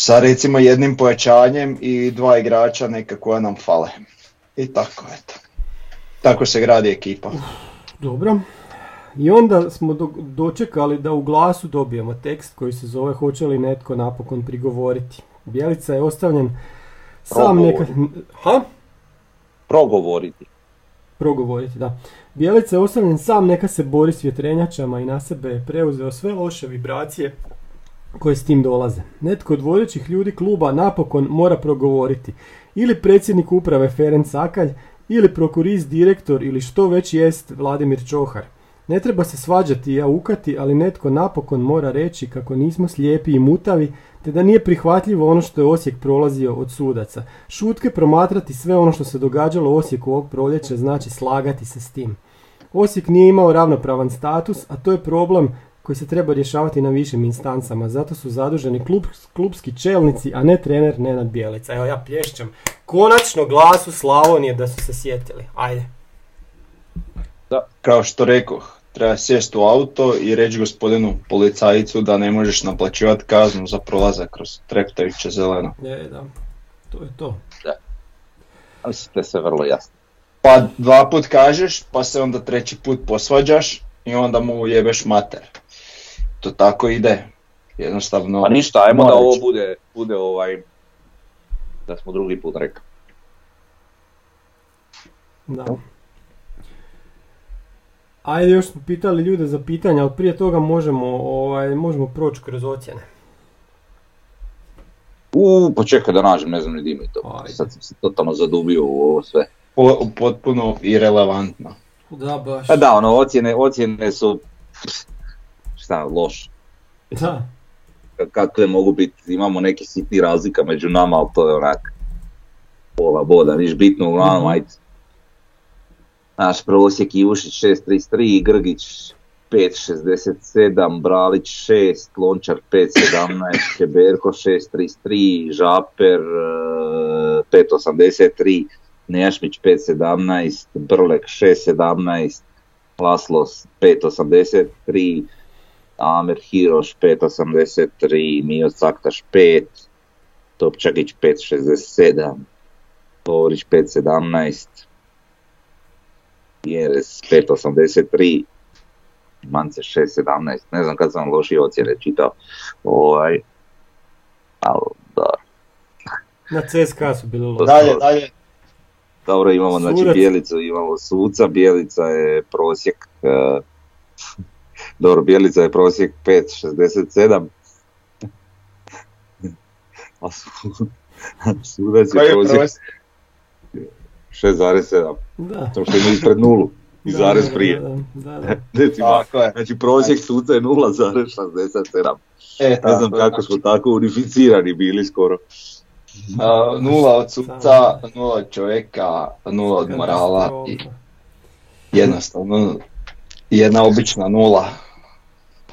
sa recimo jednim pojačanjem i dva igrača neka koja nam fale. I tako, eto. Tako se gradi ekipa. Dobro. I onda smo dočekali da u Glasu dobijemo tekst koji se zove Hoće li netko napokon prigovoriti. Bijelica je ostavljen sam nekad... Progovoriti, da. Bijelica je ostavljen sam, neka se bori s vjetrenjačama i na sebe je preuzeo sve loše vibracije koje s tim dolaze. Netko od vodećih ljudi kluba napokon mora progovoriti. Ili predsjednik uprave Ferenc Sakalj, ili prokurist, direktor, ili što već jest Vladimir Čohar. Ne treba se svađati i jaukati, ali netko napokon mora reći kako nismo slijepi i mutavi, te da nije prihvatljivo ono što je Osijek prolazio od sudaca. Šutke promatrati sve ono što se događalo Osijeku ovog proljeća znači slagati se s tim. Osijek nije imao ravnopravan status, a to je problem koji se treba rješavati na višim instancama. Zato su zaduženi klubski čelnici, a ne trener Nenad Bijelica. Evo, ja plješćem. Konačno Glasu Slavonije da su se sjetili. Ajde. Da, kao što rekoh, treba sjest u auto i reći gospodinu policajicu da ne možeš naplaćivati kaznu za prolazak kroz Treptajuće zeleno. Da, to je to. Da. Ali ste se vrlo jasni. Pa dva put kažeš, pa se onda treći put posvađaš i onda mu jebeš mater. To tako ide. Jednostavno... Pa ništa, ajmo da ovo bude da smo drugi put rekli. Da. Ajde, još smo pitali ljude za pitanja, ali prije toga možemo proći kroz ocjene. Počekaj da nađem, ne znam ni dimi to. Ajde. Sad sam se totalno zadubio u ovo sve. Potpuno irelevantno. Da, baš. Da, ocjene su... loše. Da. Kakve mogu biti, imamo neke sitni razlika među nama, ali to je onak... pola boda, niš bitno, uglavnom, ajde. Naš prosjek Jušić 6.33, Grgić 5.67, Bralić 6, Lončar 5.17, Čeberko 6.33, Žaper 5.83, Nejašmić 5.17, Brlek 6.17, Laslo 5.83, Amer Hiroš 5.83, Mio Caktaš 5, Topčagić 5.67, Lovrić 5.17, Mjerez 5.83, Mance 6.17, ne znam kad sam lošije ocjene čitao. Na CSKA su bili loši. Dalje. Dobro, imamo sudac. Znači Bijelicu, imamo suca, Bijelica je prosjek... Dobro, Bijelica je prosjek 5.67. A sudac je prosjek... 6.7, to što ima ispred nulu i zarez prije. Da. Znači prosjek suca je 0.67. Ne znam kako smo tako unificirani bili skoro. 0 od suca, 0 od čovjeka, 0 od morala i jednostavno jedna obična nula.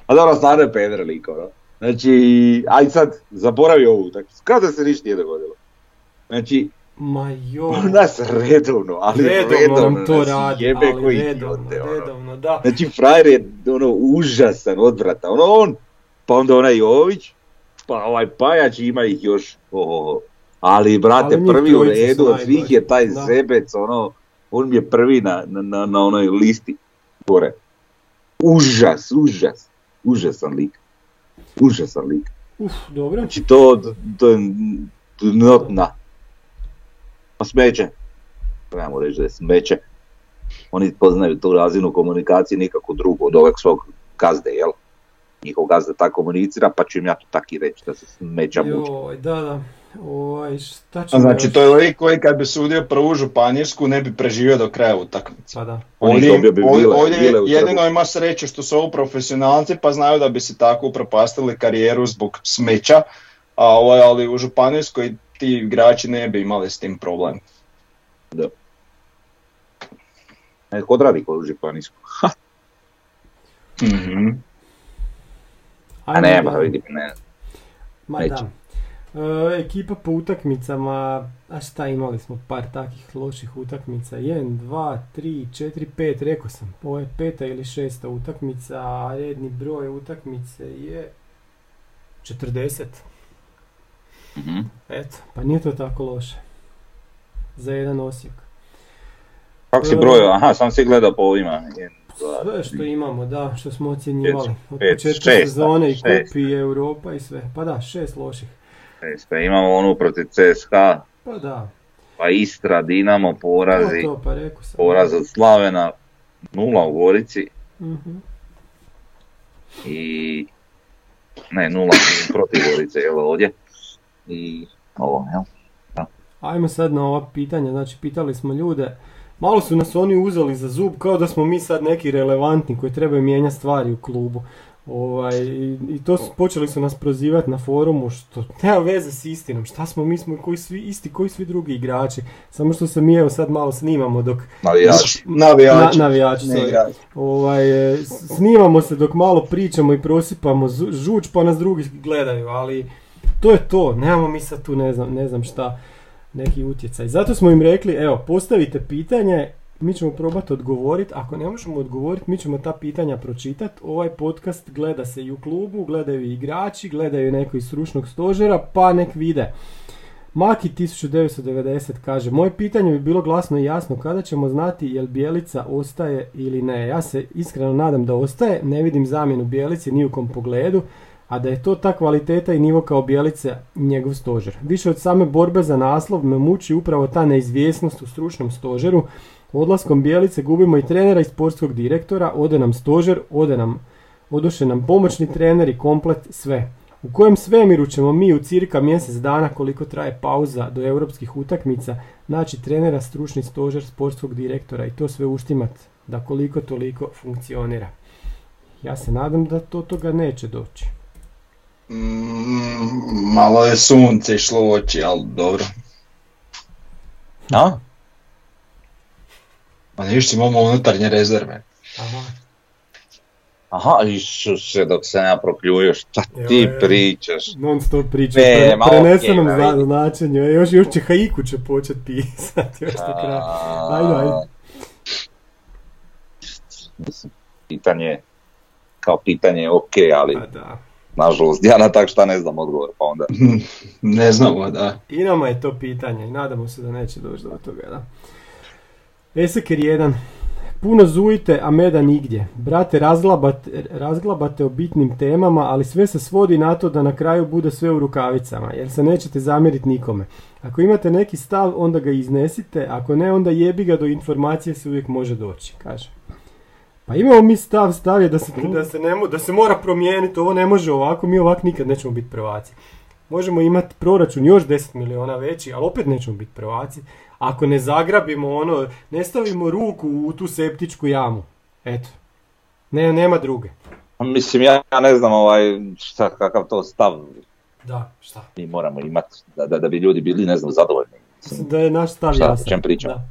A danas naravno Pedro liko. No? Znači, aj sad, zaboravi ovu, kada se ništa nije dogodilo. Znači, nas redovno, ali redovno to radi, ali redovno, da. Znači frajer je užasan odvrata, on, pa onda onaj Jović, pa ovaj Pajač, ima ih još, ali brate, prvi u redu od svih je taj Zebec, on je prvi na onoj listi gore. Užasan lik. Dobro. Znači to je dnotna. Smeće. Trebamo reći da je smeće. Oni poznaju tu razinu komunikacije nikako drugo od ovog svog gazde, jel? Njihov gazda tako komunicira, pa ću im ja to tako i reći da se smeća buče. Da. Znači to je lik koji kad bi sudio prvu županijsku ne bi preživio do kraja utakmice. Ovdje jedino ima sreće što su ovo profesionalci pa znaju da bi se tako upropastili karijeru zbog smeća, ali u županijskoj ti igrači ne bi imali s tim problem. Da. Kod radi kod u županijsku? Mhm. A ne, ba vidim, ne. Ma da. Ekipa po utakmicama, a šta imali smo par takih loših utakmica, 1, 2, 3, 4, 5, rekao sam, ovo je 5. ili 6. utakmica, a redni broj utakmice je 40. Mm-hmm. Eto, pa nije to tako loše, za jedan Osijek. Kako si brojio? Aha, sam si gledao po ovima. Sve što imamo, da, što smo ocjenjivali, od početka sezone i kup i Europa i sve, pa da, 6 loših. Imamo onu protiv CSKA, pa da. Pa Istra, Dinamo, porazi, to, pa poraz od Slavena, 0 u Gorici, uh-huh. I ne, 0 protiv Gorice, jel ovdje, i ovo, jel? Da. Ajmo sad na ova pitanja, znači pitali smo ljude, malo su nas oni uzeli za zub kao da smo mi sad neki relevantni koji trebaju mijenjati stvari u klubu. I to počeli su nas prozivati na forumu što nema veze s istinom, šta smo mi smo koji svi isti koji svi drugi igrači, samo što se mi evo sad malo snimamo dok navijači snimamo se dok malo pričamo i prosipamo žuč pa nas drugi gledaju, ali to je to, nemamo mi sad tu ne znam šta neki utjecaj, zato smo im rekli evo postavite pitanje. Mi ćemo probati odgovoriti, ako ne možemo odgovoriti, mi ćemo ta pitanja pročitati. Ovaj podcast gleda se i u klubu, gledaju i igrači, gledaju neko iz stručnog stožera, pa nek vide. Maki 1990 kaže, moje pitanje bi bilo glasno i jasno, kada ćemo znati jel Bijelica ostaje ili ne. Ja se iskreno nadam da ostaje, ne vidim zamjenu Bijelici ni u kom pogledu, a da je to ta kvaliteta i nivo kao Bijelica njegov stožer. Više od same borbe za naslov me muči upravo ta neizvjesnost u stručnom stožeru. Odlaskom Bijelice gubimo i trenera i sportskog direktora, ode nam stožer, odoše nam pomoćni trener i komplet sve. U kojem svemiru ćemo mi u cirka mjesec dana koliko traje pauza do europskih utakmica naći trenera, stručni stožer, sportskog direktora i to sve uštimat da koliko toliko funkcionira. Ja se nadam da to toga neće doći. Malo je sunce išlo u oči, ali dobro. Da? Ma ništa, imamo unutarnje rezerve. Aha, Isuse, dok se ne prokljuju, šta ti pričaš? Non stop pričaš, prenesenom značenju, još će haiku će početi pisati, još to kraj. Ajde. Mislim, pitanje je okej, ali nažalost, ja na tak šta ne znam odgovor, pa onda ne znamo, da. I nama je to pitanje, nadamo se da neće doći do toga, da. Eseker 1. Puno zujite, a meda nigdje. Brate, razglabate o bitnim temama, ali sve se svodi na to da na kraju bude sve u rukavicama, jer se nećete zamjeriti nikome. Ako imate neki stav, onda ga iznesite, ako ne, onda jebi ga, do informacije se uvijek može doći, kaže. Pa imamo mi stav je da se mora promijeniti, ovo ne može ovako, mi ovako nikad nećemo biti prvaci. Možemo imati proračun još 10 miliona veći, ali opet nećemo biti prvaci. Ako ne zagrabimo ono, ne stavimo ruku u tu septičku jamu. Eto. Nema druge. Mislim, ja ne znam šta, kakav to stav. Da, šta? Mi moramo imati da bi ljudi bili, ne znam, zadovoljni. Mislim da je naš stav jasan. Čem pričam? Da.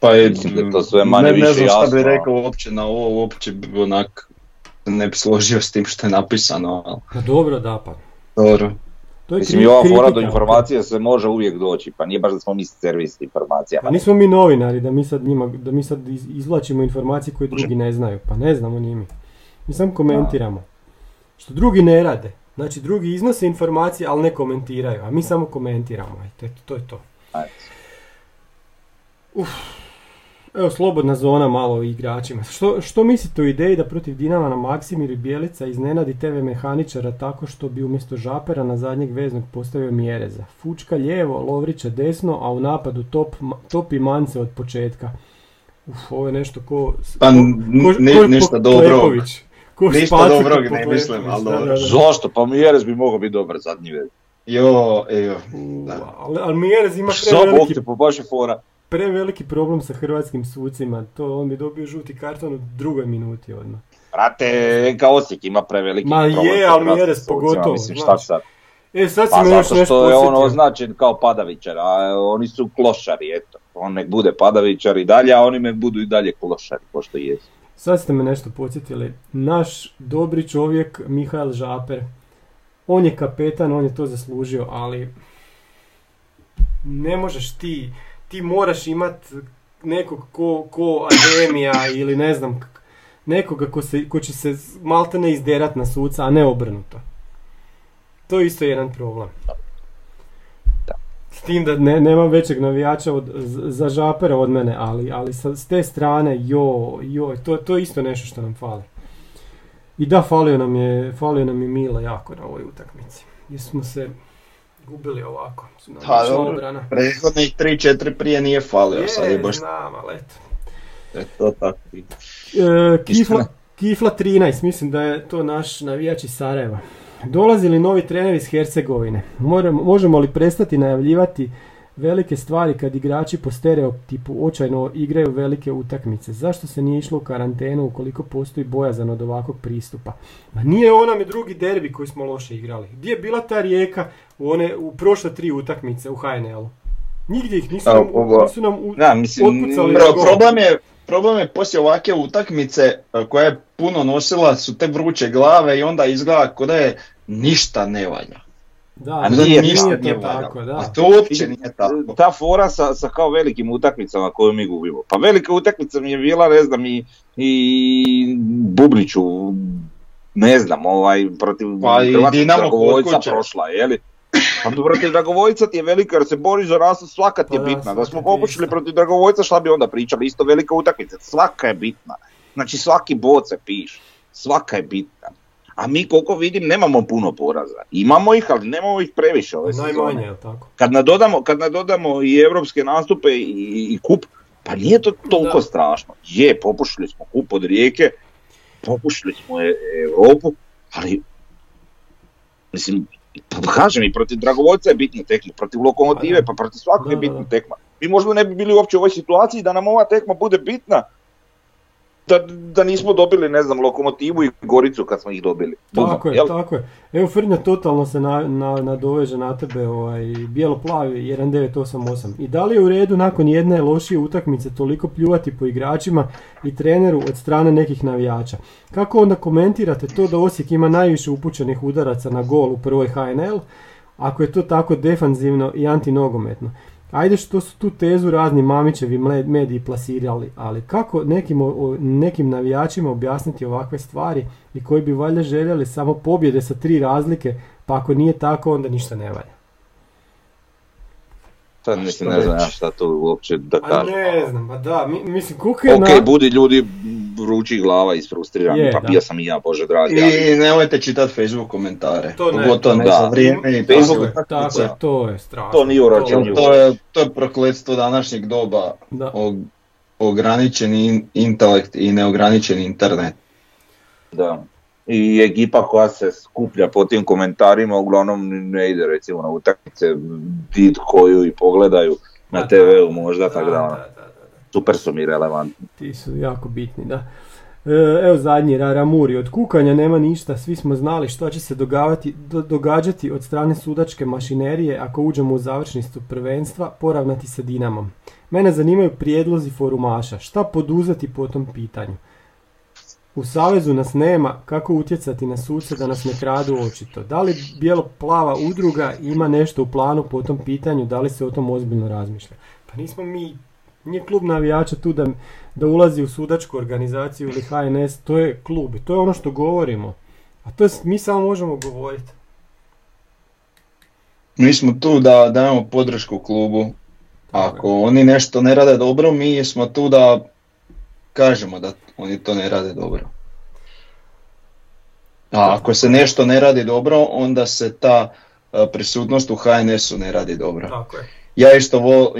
Pa je, to sve manje više jasno. Ne znam šta bih rekao uopće na ovo, uopće bi onak ne bi složio s tim što je napisano. Ali... Pa dobro, da pa. Dobro. Mislim, i ova fora do informacija se može uvijek doći, pa nije baš da smo mi servis informacija. Pa nismo mi novinari da mi sad izvlačimo informacije koje drugi ne znaju, pa ne znamo njimi. Mi samo komentiramo. Što drugi ne rade, znači drugi iznose informacije, ali ne komentiraju, a mi samo komentiramo, to je to. Uf, Evo, slobodna zona malo igračima. Što mislite o ideji da protiv Dinama na Maksimir Bijelica iznenadi TV mehaničara tako što bi umjesto Žapera na zadnjeg veznog postavio Mjereza? Fučka lijevo, Lovrića desno, a u napadu top i Mance od početka. Uf, ovo je nešto ko... Pa ništa dobrog. Ništa dobrog ne mislim, ali dobro. Zašto? Pa Mjerez bi mogao biti dobar zadnji vez. Ali Mjerez ima preveliki... Samo baš je fora. Preveliki problem sa hrvatskim sucima, to on bi dobio žuti karton u drugoj minuti odmah. Prate, NK Osijek ima preveliki problem. Ma je, ali Mjerez pogotovo. Mislim, šta sad? Sad si pa me još nešto osjetio. Zato što je on označen kao padavičar, a oni su klošari, eto. On nek bude padavičar i dalje, a oni nek budu i dalje klošari, ko što jesu. Sad ste me nešto podsjetili. Naš dobri čovjek, Mihael Žaper, on je kapetan, on je to zaslužio, ali ne možeš ti... Ti moraš imat nekog ko Ademija ili ne znam, nekoga ko će se malte ne izderat na suca, a ne obrnuto. To je isto jedan problem. S tim da nema većeg navijača za Žapera od mene, ali s te strane, to je isto nešto što nam fali. I da, falio nam je Mila jako na ovoj utakmici. Jer smo se... Gubili ovako, su nam lično obrana. Prethodnih 3-4 prije nije falio, sad je baš... znam, ali eto. Eto tako. Kifla 13, mislim da je to naš navijač iz Sarajeva. Dolazi li novi trener iz Hercegovine? Možemo li prestati najavljivati velike stvari kad igrači po stereotipu očajno igraju velike utakmice? Zašto se nije išlo u karantenu ukoliko postoji bojazan od ovakvog pristupa? Ma nije ona mi drugi derbi koji smo loše igrali. Gdje je bila ta Rijeka u prošle 3 utakmice u HNL-u? Nigdje ih nisu nam otpucali. Problem je poslije ovake utakmice koja je puno nosila su te vruće glave i onda izgleda kod je ništa ne valja. Da, nije tako, da. A to uopće nije tako. Ta fora sa kao velikim utakmicama koju mi gubimo. Pa velika utakmica mi je bila, ne znam, i Bubniću, ne znam, protiv Hrvatskog Dragovojaca prošla, jeli? Pa protiv Dragovojaca ti je velika jer se boriš za naslov, svaka ti je bitna. Da smo popušili protiv Dragovojaca, šta bi onda pričali, isto velika utakmica, svaka je bitna. Znači svaki bod se piše, svaka je bitna. A mi, koliko vidim, nemamo puno poraza. Imamo ih, ali nemamo ih previše ove sezone. Najmanje, je tako? Kad nadodamo i evropske nastupe i kup, pa nije to toliko strašno. Je, popušili smo kup od Rijeke, popušili smo Europu, ali, mislim, kažem i protiv Dragovoljca je bitna tekma, protiv Lokomotive, pa protiv svakog je bitna tekma. Mi možda ne bi bili uopće u ovoj situaciji da nam ova tekma bude bitna, da nismo dobili, ne znam, Lokomotivu i Goricu kad smo ih dobili. Tako je. Evo, Frnja, totalno se nadoveže na tebe, bijelo-plavi 1988. I da li je u redu nakon jedne lošije utakmice toliko pljuvati po igračima i treneru od strane nekih navijača? Kako onda komentirate to da Osijek ima najviše upućenih udaraca na gol u prvoj HNL, ako je to tako defanzivno i antinogometno? Ajde što su tu tezu razni Mamićevi mediji plasirali, ali kako nekim navijačima objasniti ovakve stvari i koji bi valjda željeli samo pobjede sa 3 razlike, pa ako nije tako onda ništa ne valja. Sad mislim ne znam šta to uopće da kažem. Ne znam, pa da, mislim koliko je... Ok, budi ljudi vrući glava isfrustrirani, pa bio sam i ja, bože dragi. I nemojte čitati Facebook komentare. To ne za vrijeme i Facebook. Tako je, to je strašno. To nije uračunljivo. To je prokletstvo današnjeg doba. Da. Ograničeni intelekt i neograničeni internet. Da. I ekipa koja se skuplja po tim komentarima uglavnom ne ide recimo na utakmice, vid koju i pogledaju na TV-u možda, tako da super su mi relevantni. Ti su jako bitni, da. Evo zadnji, Ramuri, od kukanja nema ništa, svi smo znali što će se događati od strane sudačke mašinerije ako uđemo u završni stup prvenstva poravnati sa Dinamom. Mene zanimaju prijedlozi forumaša, šta poduzeti po tom pitanju? U savezu nas nema, kako utjecati na suce da nas ne kradu očito. Da li bijelo-plava udruga ima nešto u planu po tom pitanju, da li se o tom ozbiljno razmišlja? Pa nije klub navijača tu da ulazi u sudačku organizaciju ili HNS, to je klub, to je ono što govorimo. A to mi samo možemo govoriti. Mi smo tu da dajemo podršku klubu, Ako oni nešto ne rade dobro, mi smo tu da kažemo da oni to ne rade dobro. A ako se nešto ne radi dobro, onda se ta prisutnost u HNS-u ne radi dobro. Tako je.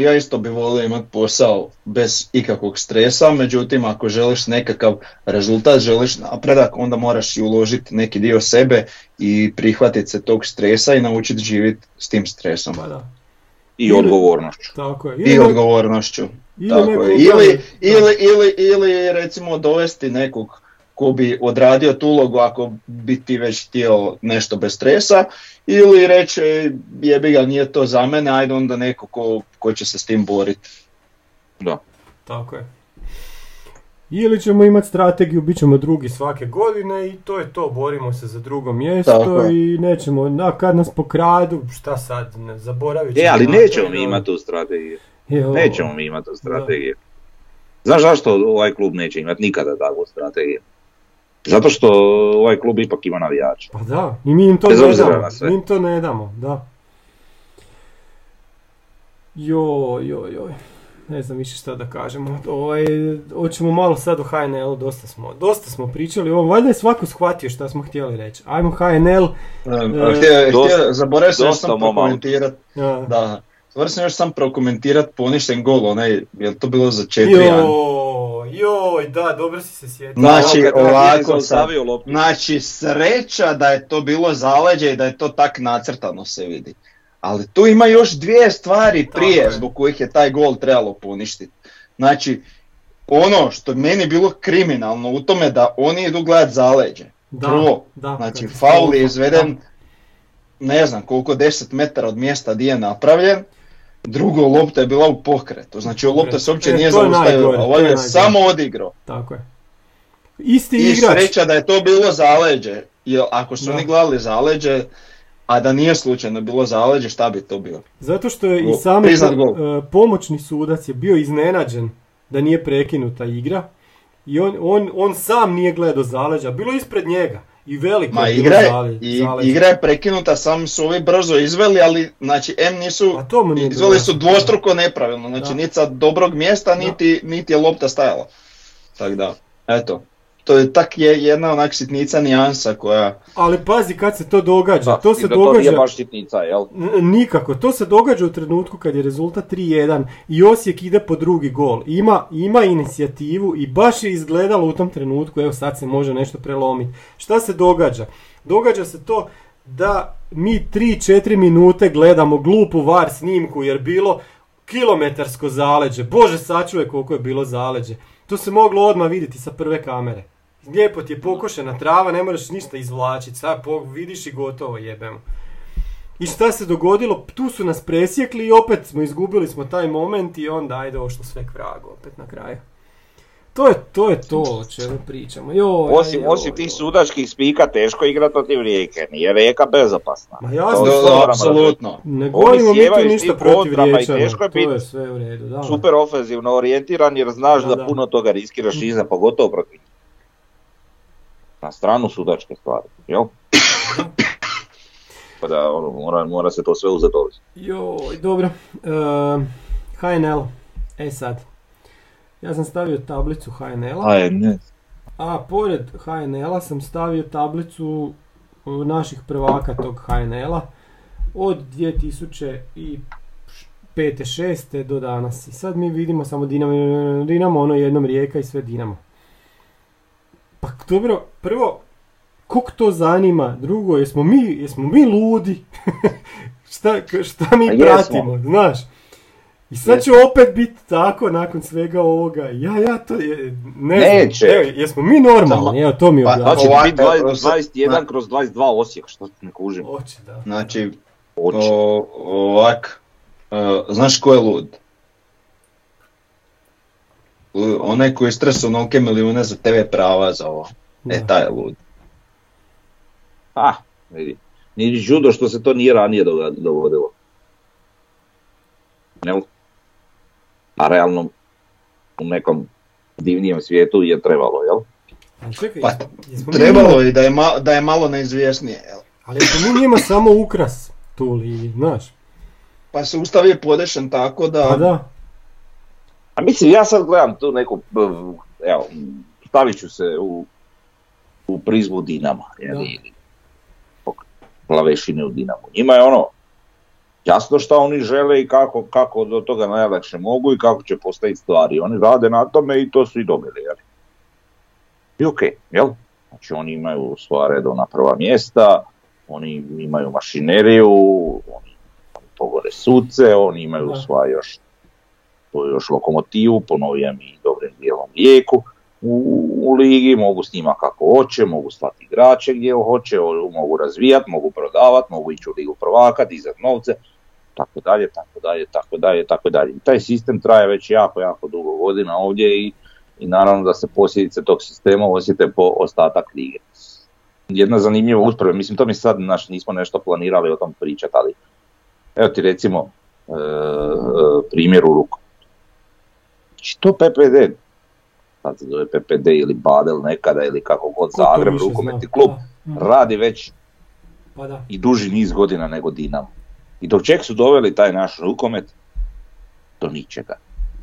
Ja isto bi volio imati posao bez ikakvog stresa, međutim ako želiš nekakav rezultat, želiš napredak, onda moraš i uložiti neki dio sebe i prihvatiti se tog stresa i naučiti živjeti s tim stresom. Pa da. I odgovornošću. Tako je. Ili recimo dovesti nekog ko bi odradio tu ulogu ako bi ti već htio nešto bez stresa, ili reći jebi ga, nije to za mene, ajde onda neko ko će se s tim boriti. Da. Tako je. Ili ćemo imati strategiju, bit ćemo drugi svake godine i to je to, borimo se za drugo mjesto i nećemo, kad nas pokradu, šta sad, ne, zaboravit ćemo. Ali nećemo mi imati tu strategiju. Nećemo mi imati tu strategiju. Znaš zašto ovaj klub neće imati nikada takvu strategiju? Zato što ovaj klub ipak ima navijače. Pa da, i mi im to ne damo. Mi im to ne damo, da. Joj. Ne znam više šta da kažemo. Hoćemo malo sad o HNL-u, dosta smo pričali. Valjda je svako shvatio šta smo htjeli reći. Ajmo HNL. Zaboravio sam još sam prokomentirati. Da. Poništen gol, je to bilo za 4-1? Joj, da, dobro si se sjetio. Znači, sreća da je to bilo zaleđe i da je to tak nacrtano se vidi. Ali tu ima još dvije stvari prije zbog kojih je taj gol trebalo poništiti. Znači, ono što meni bilo kriminalno u tome da oni idu gledati zaleđe. Znači, faul je izveden ne znam koliko 10 metara od mjesta gdje je napravljen. Drugo, lopta je bila u pokretu, znači lopta se uopće nije zaustavila, on je samo odigrao. Tako je. I sreća da je to bilo zaleđe, jer ako su oni gledali zaleđe, a da nije slučajno bilo zaleđe, šta bi to bilo? Zato što je i sam pomoćni sudac je bio iznenađen da nije prekinuta igra i on sam nije gledao zaleđa, bilo ispred njega. I veliko igra je prekinuta, sami su ovi brzo izveli, ali znači nisu dvostruko nepravilno, znači niti sa dobrog mjesta, niti je lopta stajala. Tako da, eto, to je tak jedna onak sitnica nijansa koja... Ali pazi kad se to događa, to se događa... To nije baš sitnica, jel? Nikako, to se događa u trenutku kad je rezultat 3-1 i Osijek ide po drugi gol, ima inicijativu i baš je izgledalo u tom trenutku, evo sad se može nešto prelomiti. Šta se događa? Događa se to da mi 3-4 minute gledamo glupu VAR snimku jer bilo kilometarsko zaleđe, bože sačuvaj koliko je bilo zaleđe. To se moglo odmah vidjeti sa prve kamere. Lijepo ti je pokošena trava, ne moraš ništa izvlačiti, sad vidiš i gotovo jebemo. I šta se dogodilo, tu su nas presjekli i opet izgubili smo taj moment i onda ajde ošlo sve k vragu opet na kraju. To je to o čemu pričamo. Osim tih sudačkih spika teško igrati protiv Rijeke, nije Rijeka bezopasna. Ma jasno, apsolutno. Ne govorimo mi tu ništa protiv Riječana, to je sve u redu. Da. Super ofenzivno orijentiran jer znaš da puno toga riskiraš iza, pogotovo protiv. Na stranu sudačke stvari, jel? Pa da, mora se to sve uzeti ovdje. Joj, dobro. HNL, sad. Ja sam stavio tablicu HNL-a, a pored HNL-a sam stavio tablicu naših prvaka tog HNL-a od 2005-2006 do danas. I sad mi vidimo samo Dinamo, ono jednom Rijeka i sve Dinamo. Pa dobro, prvo, kog to zanima, drugo, jesmo mi ludi, šta mi pratimo, znaš? I sad će opet biti tako nakon svega ovoga, ja to je, neće. Evo, jesmo mi normalni, evo to mi objavljamo. Znači ovak, biti 21 kroz 22 Osijek, što ne kužim. Oči, da. Znači, znaš ko je lud? Onaj koji je stresao nolike milijune za TV prava za ovo, taj je lud. Vidi, nije čudo što se to nije ranije dogodilo. Ne? A realno u nekom divnijem svijetu je trebalo, jel? Čekaj, trebalo i da je malo neizvjesnije, jel? Ali mi njima samo ukras tu ligi, znaš. pa se ustavio podešen tako da... Pa da. A mislim, ja sad gledam tu neku, evo, stavit ću se u prizmu Dinama, ili plavešine u Dinamu. Njima je ono, jasno šta oni žele i kako do toga najlakše mogu i kako će postaviti stvari. Oni rade na tome i to su i dobili, jel? I okej, jel? Znači oni imaju svoja redovna prva mjesta, oni imaju mašineriju, oni pogore suce, oni imaju svoja još Lokomotivu, po novijem i dobrim dijelom Rijeku u ligi, mogu s njima kako hoće, mogu slati igrače gdje hoće, mogu razvijati, mogu prodavati, mogu ići u ligu prvaka, dizati novce, tako dalje. Taj sistem traje već jako, jako dugo godina ovdje i naravno da se posljedice tog sistema osjete po ostatak lige. Jedna zanimljiva usporedba, mislim to mi sad nismo nešto planirali o tom pričati, ali evo ti recimo primjer u ruku. Znači to PPD, sad se zove PPD ili Badel nekada ili kako god Zagreb rukometni klub, radi već i duži niz godina nego Dinamo. I dok ček su doveli taj naš rukomet, do ničega.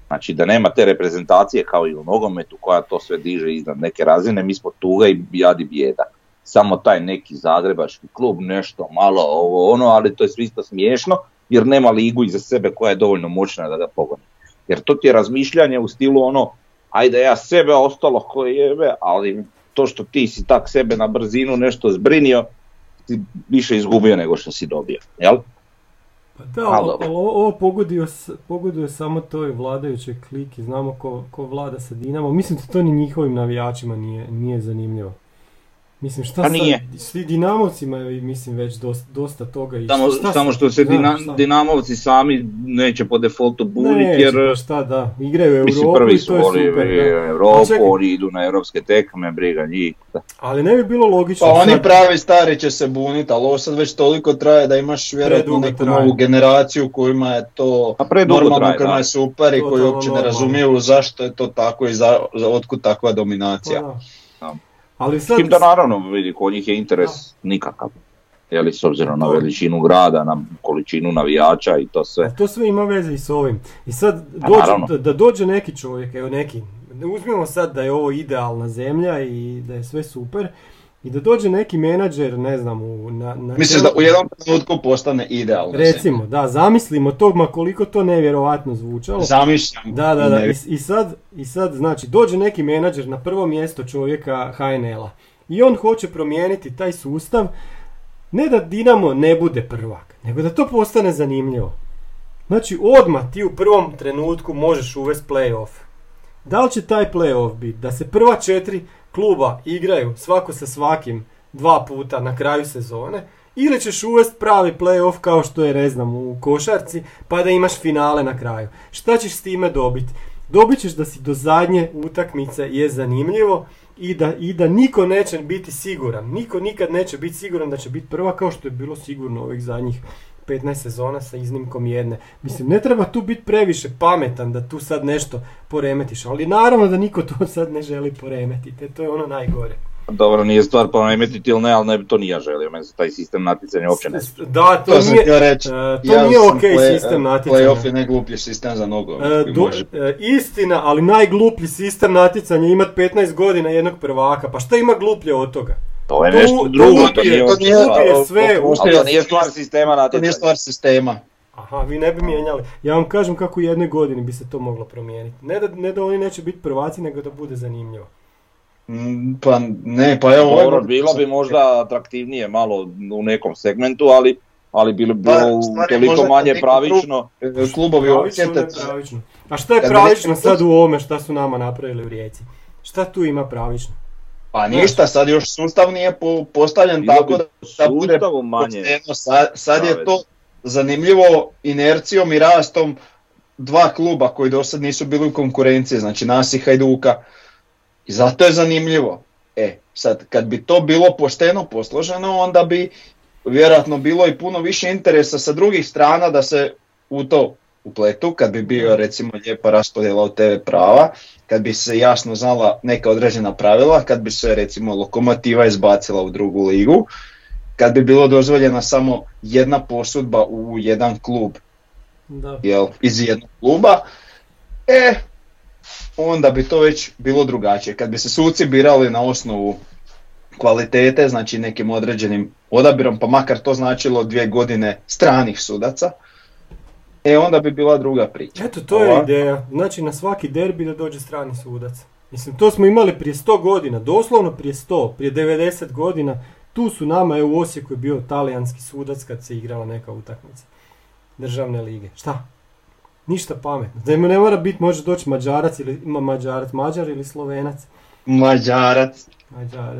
Znači da nema te reprezentacije kao i u nogometu koja to sve diže iznad neke razine, mi smo tuga i jadi bijeda. Samo taj neki zagrebački klub, nešto malo ovo ono, ali to je sve isto smiješno jer nema ligu iza sebe koja je dovoljno moćna da ga pogoni. Jer to ti je razmišljanje u stilu ono, ajde ja sebe, ostalo koje jebe, ali to što ti si tak sebe na brzinu nešto zbrinio, ti više izgubio nego što si dobio, jel? Pa da, ovo pogodio samo toj vladajućoj kliki, znamo ko vlada sa Dinamo, mislim da to ni njihovim navijačima nije zanimljivo. Mislim šta sad, svi Dinamovcima mislim već dosta toga i samo što se Dinamovci sami neće po defaultu buniti jer igraju Europu, mislim prvi su oni Europu, oni idu na europske tekme, briga njih. Ali ne bi bilo logično. Pa oni pravi stari će se buniti, ali ovo sad već toliko traje da imaš vjerojatno neku novu generaciju kojima je to normalno, kojima je super i koji uopće ne razumiju zašto je to tako i otkud takva dominacija. Ali sad... Kim da naravno vidi, kod njih je interes nikakav, jeli, s obzirom na veličinu grada, na količinu navijača i to sve. A to sve ima veze i s ovim. I sad da dođe neki čovjek, evo neki, uzmimo sad da je ovo idealna zemlja i da je sve super, i da dođe neki menadžer, ne znam... Mislim da u jednom trenutku postane idealna zemlja. Recimo, da, zamislimo tog, ma koliko to nevjerovatno zvučalo. Zamišljamo. Da, i sad, znači, dođe neki menadžer na prvo mjesto čovjeka HNL-a. I on hoće promijeniti taj sustav, ne da Dinamo ne bude prvak, nego da to postane zanimljivo. Znači, odmah ti u prvom trenutku možeš uvesti play-off. Da li će taj play-off biti da se prva 4 kluba igraju svako sa svakim 2 puta na kraju sezone, ili ćeš uvesti pravi play-off kao što je, ne znam, u košarci, pa da imaš finale na kraju? Šta ćeš s time dobiti? Dobit ćeš da si do zadnje utakmice je zanimljivo i da niko neće biti siguran. Niko nikad neće biti siguran da će biti prva, kao što je bilo sigurno ovih zadnjih 15 sezona sa iznimkom jedne. Mislim, ne treba tu biti previše pametan da tu sad nešto poremetiš, ali naravno da niko to sad ne želi poremetiti, to je ono najgore. Dobro, nije stvar poremetiti ili ne, ali ne bi to ni ja želio, meni taj sistem natjecanja uopće ne smije. Da, to nije, reći. To ja nije okej sistem natjecanja. Playoff je najgluplji sistem za nogomet. Istina, ali najgluplji sistem natjecanja imat 15 godina jednog prvaka, pa šta ima gluplje od toga? To je nešto drugo, to nije stvar sistema natjecanja. To nije stvar sistema. Aha, vi ne bi mijenjali. Ja vam kažem kako u jednoj godini bi se to moglo promijeniti. Ne da oni neće biti prvaci, nego da bude zanimljivo. Pa ne, pa evo... Dobro, bilo bi možda atraktivnije malo u nekom segmentu, ali bilo bi toliko manje pravično. Klubovi osjete... A šta je pravično sad u ovome šta su nama napravili u Rijeci? Šta tu ima pravično? Pa ništa, sad još sustav nije postavljen tako da bude pošteno, sad je to zanimljivo inercijom i rastom dva kluba koji do sad nisu bili u konkurenciji, znači nas i Hajduka, i zato je zanimljivo. Sad kad bi to bilo pošteno posloženo, onda bi vjerojatno bilo i puno više interesa sa drugih strana da se u to upletu, kad bi bio recimo lijepa raspodjela od TV prava, kad bi se jasno znala neka određena pravila, kad bi se recimo Lokomotiva izbacila u drugu ligu, kad bi bilo dozvoljena samo jedna posudba u jedan klub iz jednog kluba, onda bi to već bilo drugačije. Kad bi se suci birali na osnovu kvalitete, znači nekim određenim odabirom, pa makar to značilo 2 godine stranih sudaca, onda bi bila druga priča. Eto, to je ideja. Znači na svaki derbi da dođe strani sudac. Mislim, to smo imali prije 100 godina, doslovno prije 100, prije 90 godina. Tu su nama, u Osijeku je bio talijanski sudac kad se igrala neka utakmica državne lige. Šta? Ništa pametno. Da ne mora biti, može doći Mađarac ili ima Mađarac, Mađar ili Slovenac. Mađarac, da.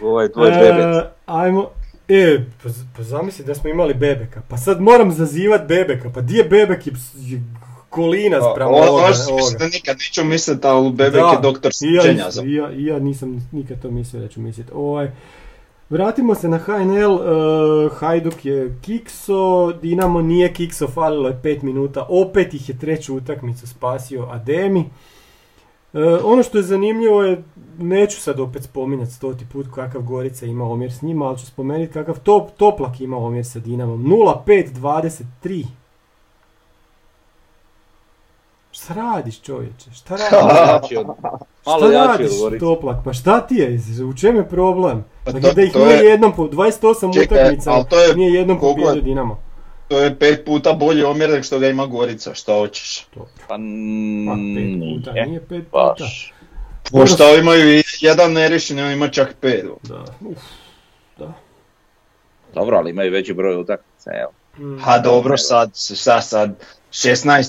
To je Bebek. Ajmo, pa zamisli da smo imali Bebeka. Pa sad moram zazivati Bebeka. Pa di je Bebek i Kolinac pravo ovoga? Ono nikad neću misliti, ali Bebek je doktor suđenja. Ja nisam nikad to mislio da ću misliti. Vratimo se na HNL, Hajduk je kikso, Dinamo nije kikso, falilo je 5 minuta, opet ih je treću utakmicu spasio Ademi. Ono što je zanimljivo je, neću sad opet spominjati 100. put kakav Gorica ima omjer s njima, ali ću spomenuti kakav Toplak ima omjer sa Dinamom, 0-5-23. Šta radiš, čovječe? Šta radiš? Toplak? Pa šta ti je? U čem je problem? Dakle, da ih nije jednom po 28 utakmicama, nije jednom pobjedio Dinamo. To je 5 puta bolji omjer nego što ga ima Gorica, šta hoćeš? Pa 5 puta, nije 5 puta. Pošto imaju jedan nerešen, on ima čak 5. Da. Dobro, ali imaju veći broj utakmica, evo. Ha, dobro, sad 16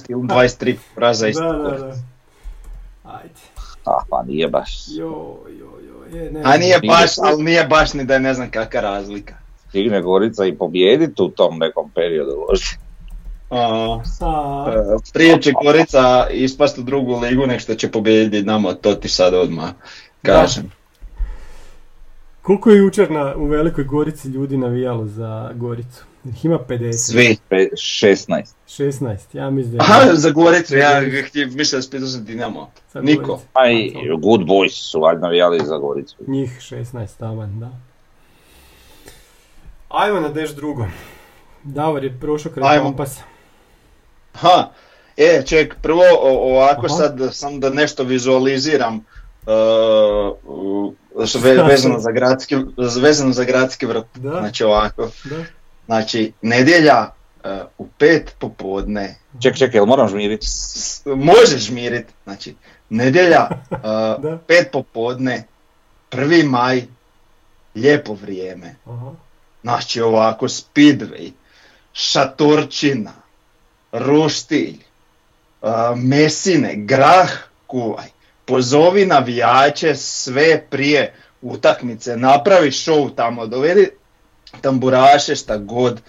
ili 23 poraza isto. Da. Ajde. Pa nije baš. Joj. Nije baš ni da ne znam kakva razlika. Stigne Gorica i pobijediti u tom nekom periodu. Prije će Gorica ispasti u drugu ligu nek što će pobijediti nama, to ti sad odmah kažem. Da. Koliko je jučer u Velikoj Gorici ljudi navijalo za Goricu? Ima 50. Svi, 16. 16, ja mislim da je... Aha, za Goricu, ja mislim da je 50 Dinamo. Niko. Good boys su navijali za Goricu. Njih 16, taman, da. Ajmo na deš drugo. Davor je prošao kraj kompasa. Aha, ček, prvo ovako sad sam da nešto vizualiziram. Vezano za Gradski vrt. Da. Znači ovako. Da. Znači, nedjelja u 5 popodne... Ček, jel moram žmiriti? Možeš žmiriti. Znači, nedjelja 5 popodne, 1. maj, lijepo vrijeme. Aha. Znači ovako, Speedway, šatorčina, roštilj, mesine, grah, kuvaj. Pozovi navijače sve prije utakmice, napravi show tamo, dovedi tamburaše, šta god.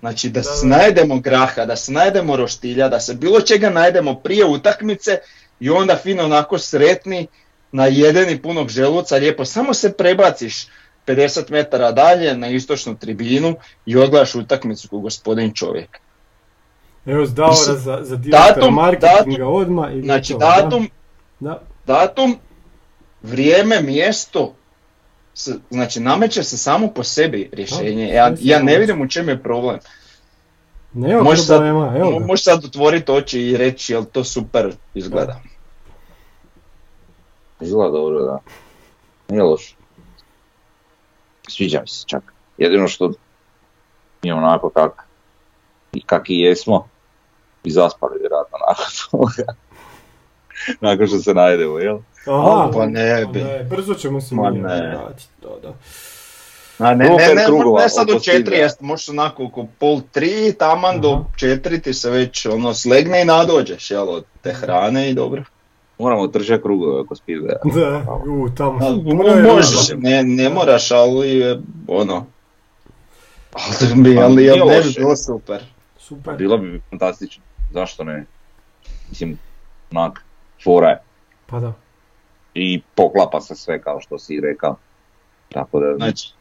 Znači da se najedemo graha, da se najedemo roštilja, da se bilo čega najedemo prije utakmice i onda fino onako sretni, najedeni punog želuca, lijepo, samo se prebaciš 50 metara dalje na istočnu tribinu i odgledaš utakmicu ko gospodin čovjek. Evo Davora za direktora marketinga odmah. Znači datum, vrijeme, mjesto, znači nameće se samo po sebi rješenje. Ja ne vidim u čem je problem. Nema problema, evo ga. Možeš sad otvoriti oči i reći jel to super izgleda. Izgleda dobro, da. Nije loš. Sviđa mi se čak. Jedino što mi je onako kak i jesmo i zaspali vjerojatno nakon toga. Nakon što se najdemo, jel? Aha, pa ne bi. Brzo ćemo se mi vratiti. Ne sad do 4, možeš onako oko 2:30, taman do 4 ti se već slegne i nadođeš, jel, od te hrane i dobro. Moramo tržati krugove oko Spidveja. Možeš, ne moraš, ali ali je bilo super. Bilo bi fantastično, zašto ne? Mislim, onak, fora je. Pa da. I poklapa se sve kao što si rekao. Tako da... Znači,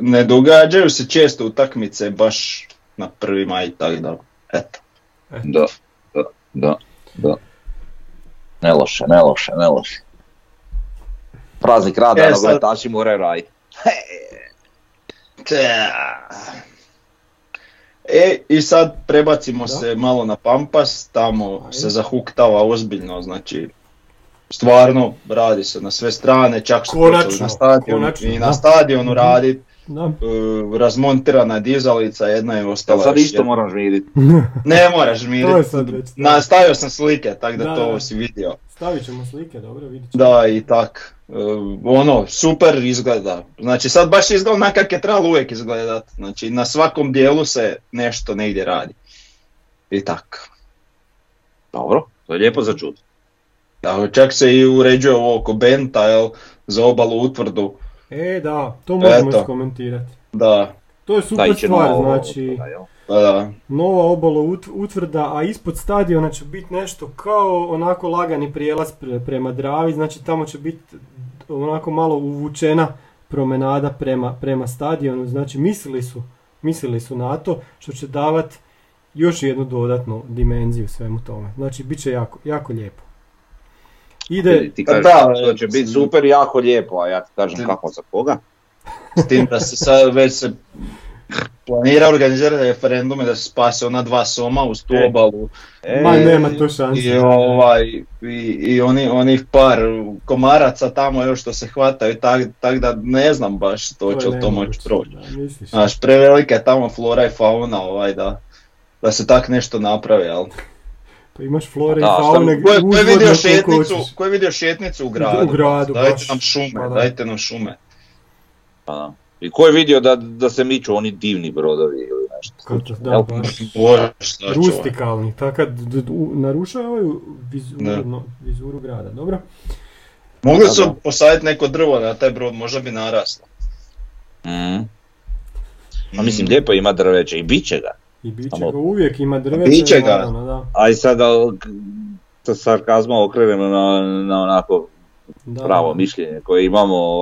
ne događaju se često utakmice baš na 1. maj i tako dalje. Eto. Da. Ne loše. Praznik rada na gledatači moraju raditi. E, i sad prebacimo se malo na Pampas, tamo se zahuktava ozbiljno, znači stvarno radi se na sve strane, čak su počeli na stadionu i na stadionu raditi. Razmontirana dizalica, jedna je ostala. Sad isto moram žmiriti. Ne moraš žmiriti. Stavio sam slike, tako da to si vidio. Stavit ćemo slike, dobro, vidit ćemo. Da, i tak. Ono, super izgleda. Znači sad baš izgleda na kak je trebalo uvijek izgledat. Znači na svakom dijelu se nešto negdje radi. I tak. Dobro, to je lijepo za čut. Da, čak se i uređuje ovo oko Benta, jel, za obalu utvrdu. E da, to možemo iskomentirati. Da. To je super stvar, znači nova obalo utvrda, a ispod stadiona će biti nešto kao onako lagani prijelaz prema Dravi, znači tamo će biti onako malo uvučena promenada prema stadionu, znači mislili su na to, što će davati još jednu dodatnu dimenziju svemu tome, znači bit će jako, jako lijepo. Ide, ti kažeš da, što će biti super jako lijepo, a ja ti kažem kako za koga. S tim da se sad već se planira organizirati referendume da se spase ona dva Soma uz tu obalu. Ma nema to šanse. I onih par komaraca tamo još što se hvataju, tak da ne znam baš što će to moći proći. Znaš, prevelika je tamo flora i fauna da se tak nešto napravi, ali... Pa imaš flore i faune uzvodno. Ko je vidio šetnicu u gradu? U gradu dajte baš. Dajte nam šume. Pa, i ko je vidio da se miču oni divni brodovi ili nešto? Rustikalni, tako narušavaju vizuru grada, dobro? Mogli su posaditi neko drvo na taj brod, možda bi naraslo. Pa mislim, lijepo ima drveće i bit će ga. I biće ga, uvijek ima drveće, naravno, da. A i sad sa sarkazmom okreveno na onako pravo mišljenje koje imamo,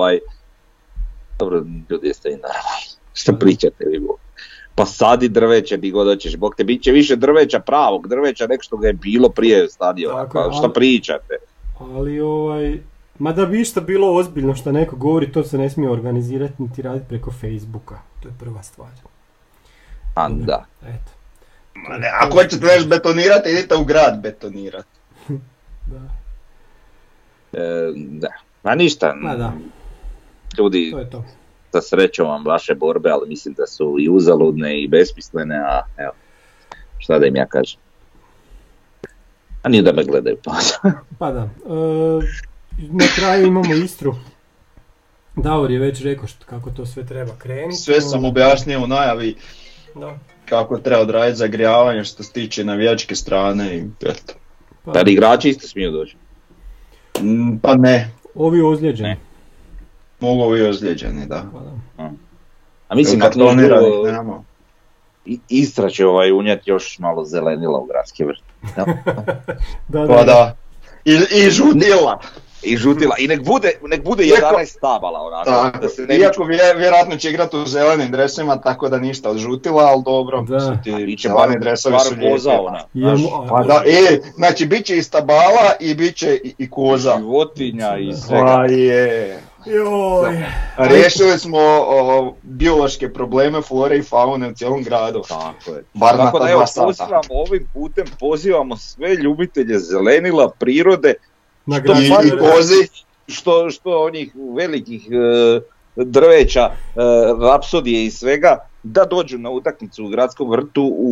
dobro, ljudi jeste i naravno, što pričate vi Bog. Pa sadi drveće di god hoćeš, Bog te bit će više drveća, pravog drveća, nek što ga je bilo prije stadiona, što pričate. Ali ma da bi što bilo ozbiljno što neko govori, to se ne smije organizirati niti raditi preko Facebooka, to je prva stvar. Anda. Eto. Ako hoćete nešto betonirati, idite u grad betonirati. Da. Ma ništa. Da. Ljudi, to. Sa srećom vam vaše borbe, ali mislim da su i uzaludne i besmislene, a evo, šta da im ja kažem. A nije da me gledaju. Pa da. Na kraju imamo Istru. Davor je već rekao kako to sve treba krenuti. Sve sam objašnjio u najavi. Da. Kako treba odraditi zagrijavanje što se tiče navijačke strane i eto. Da li igrači isto smiju doći? Pa ne. Ovi ozlijeđeni. Ne. Mogu ovi ozlijeđeni, da. Pa da. A mislim kad Nenamo. Istra će unijeti još malo zelenila u Gradski vrt. Da. Da. I žutila. I nek bude 11 stabala onako. Iako vjerojatno će igrati u zelenim dresima, tako da ništa od žutila, ali dobro. Zeleni dresovi su lijepi. Znači, bit će i stabala i bit će i koza. Životinja i svega. Rješili smo biološke probleme flore i faune u cijelom gradu. Tako da evo, ovim putem pozivamo sve ljubitelje zelenila, prirode, i kozi, što onih velikih drveća, rapsodije i svega, da dođu na utakmicu u Gradskom vrtu u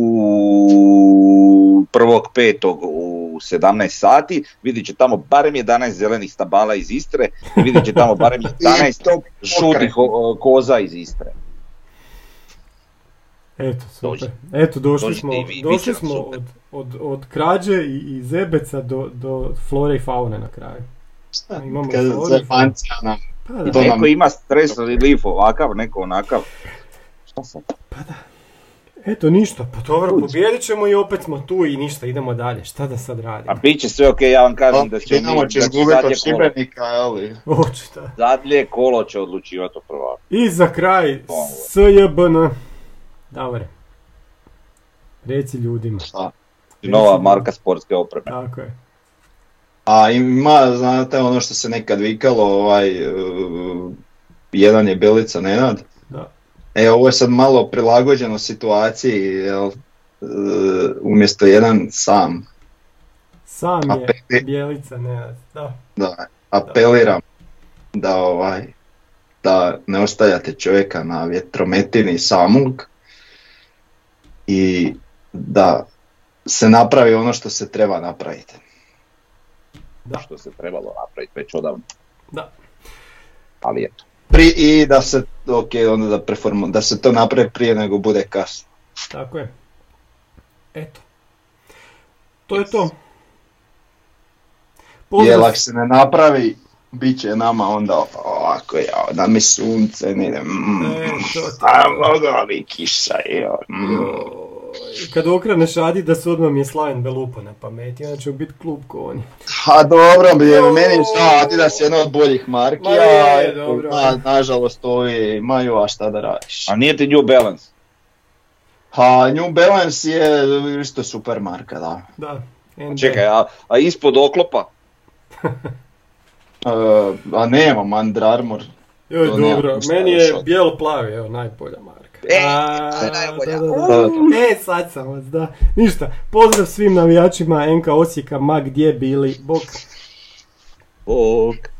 1.5. u 17 sati, vidit će tamo barem 11 zelenih stabala iz Istre, vidit će tamo barem 11 žutih koza iz Istre. Eto, super. Eto, došli smo od krađe i zebeca do flore i faune na kraju. Imamo zefancija nam. Neko ima stres relief ovakav, neko onakav. Šta sam? Pa da. Eto, ništa. Pa dobro, pobjedit ćemo i opet smo tu i ništa, idemo dalje. Šta da sad radimo? A bit će sve okej, ja vam kažem da će... Dinamo će izgubiti od Šibenika, ali... Očita. Zadlje kolo će odlučivati o prvaku. I za kraj, SJBN. Davore, reci ljudima. Nova marka sportske opreme. Tako je. A ima, znate, ono što se nekad vikalo, jedan je Bijelica Nenad. Da. E, ovo je sad malo prilagođeno situaciji, jel, umjesto jedan sam. Sam je Bijelica, ne, da. Da, apeliram da, da ne ostavljate čovjeka na vjetrometini samog i da se napravi ono što se treba napraviti. Da. Što se trebalo napraviti već odavno. Da. Ali eto. I da se, onda da se to napravi prije nego bude kasno. Tako je. Eto. To je to. Jer ako se ne napravi, bit će nama onda ovako, da mi sunce ne ide, mogla bi kiša, Kad okreneš Adi da se odmah mi je Slaven Belupo na pameti, onda ću biti klub ko oni. Ha dobro, meni je Adi da si jedna od boljih marki, nažalost ovi imaju, a šta da radiš. A nije ti New Balance? Ha, New Balance je isto super marka, da. Da. Čekaj, a ispod oklopa? A nemam Under Armour. Joj, dobro, meni je bijelo-plavi, evo, najbolja marka. Sad sam vas, da. Ništa, pozdrav svim navijačima NK Osijeka, ma gdje bili, bok. Bok.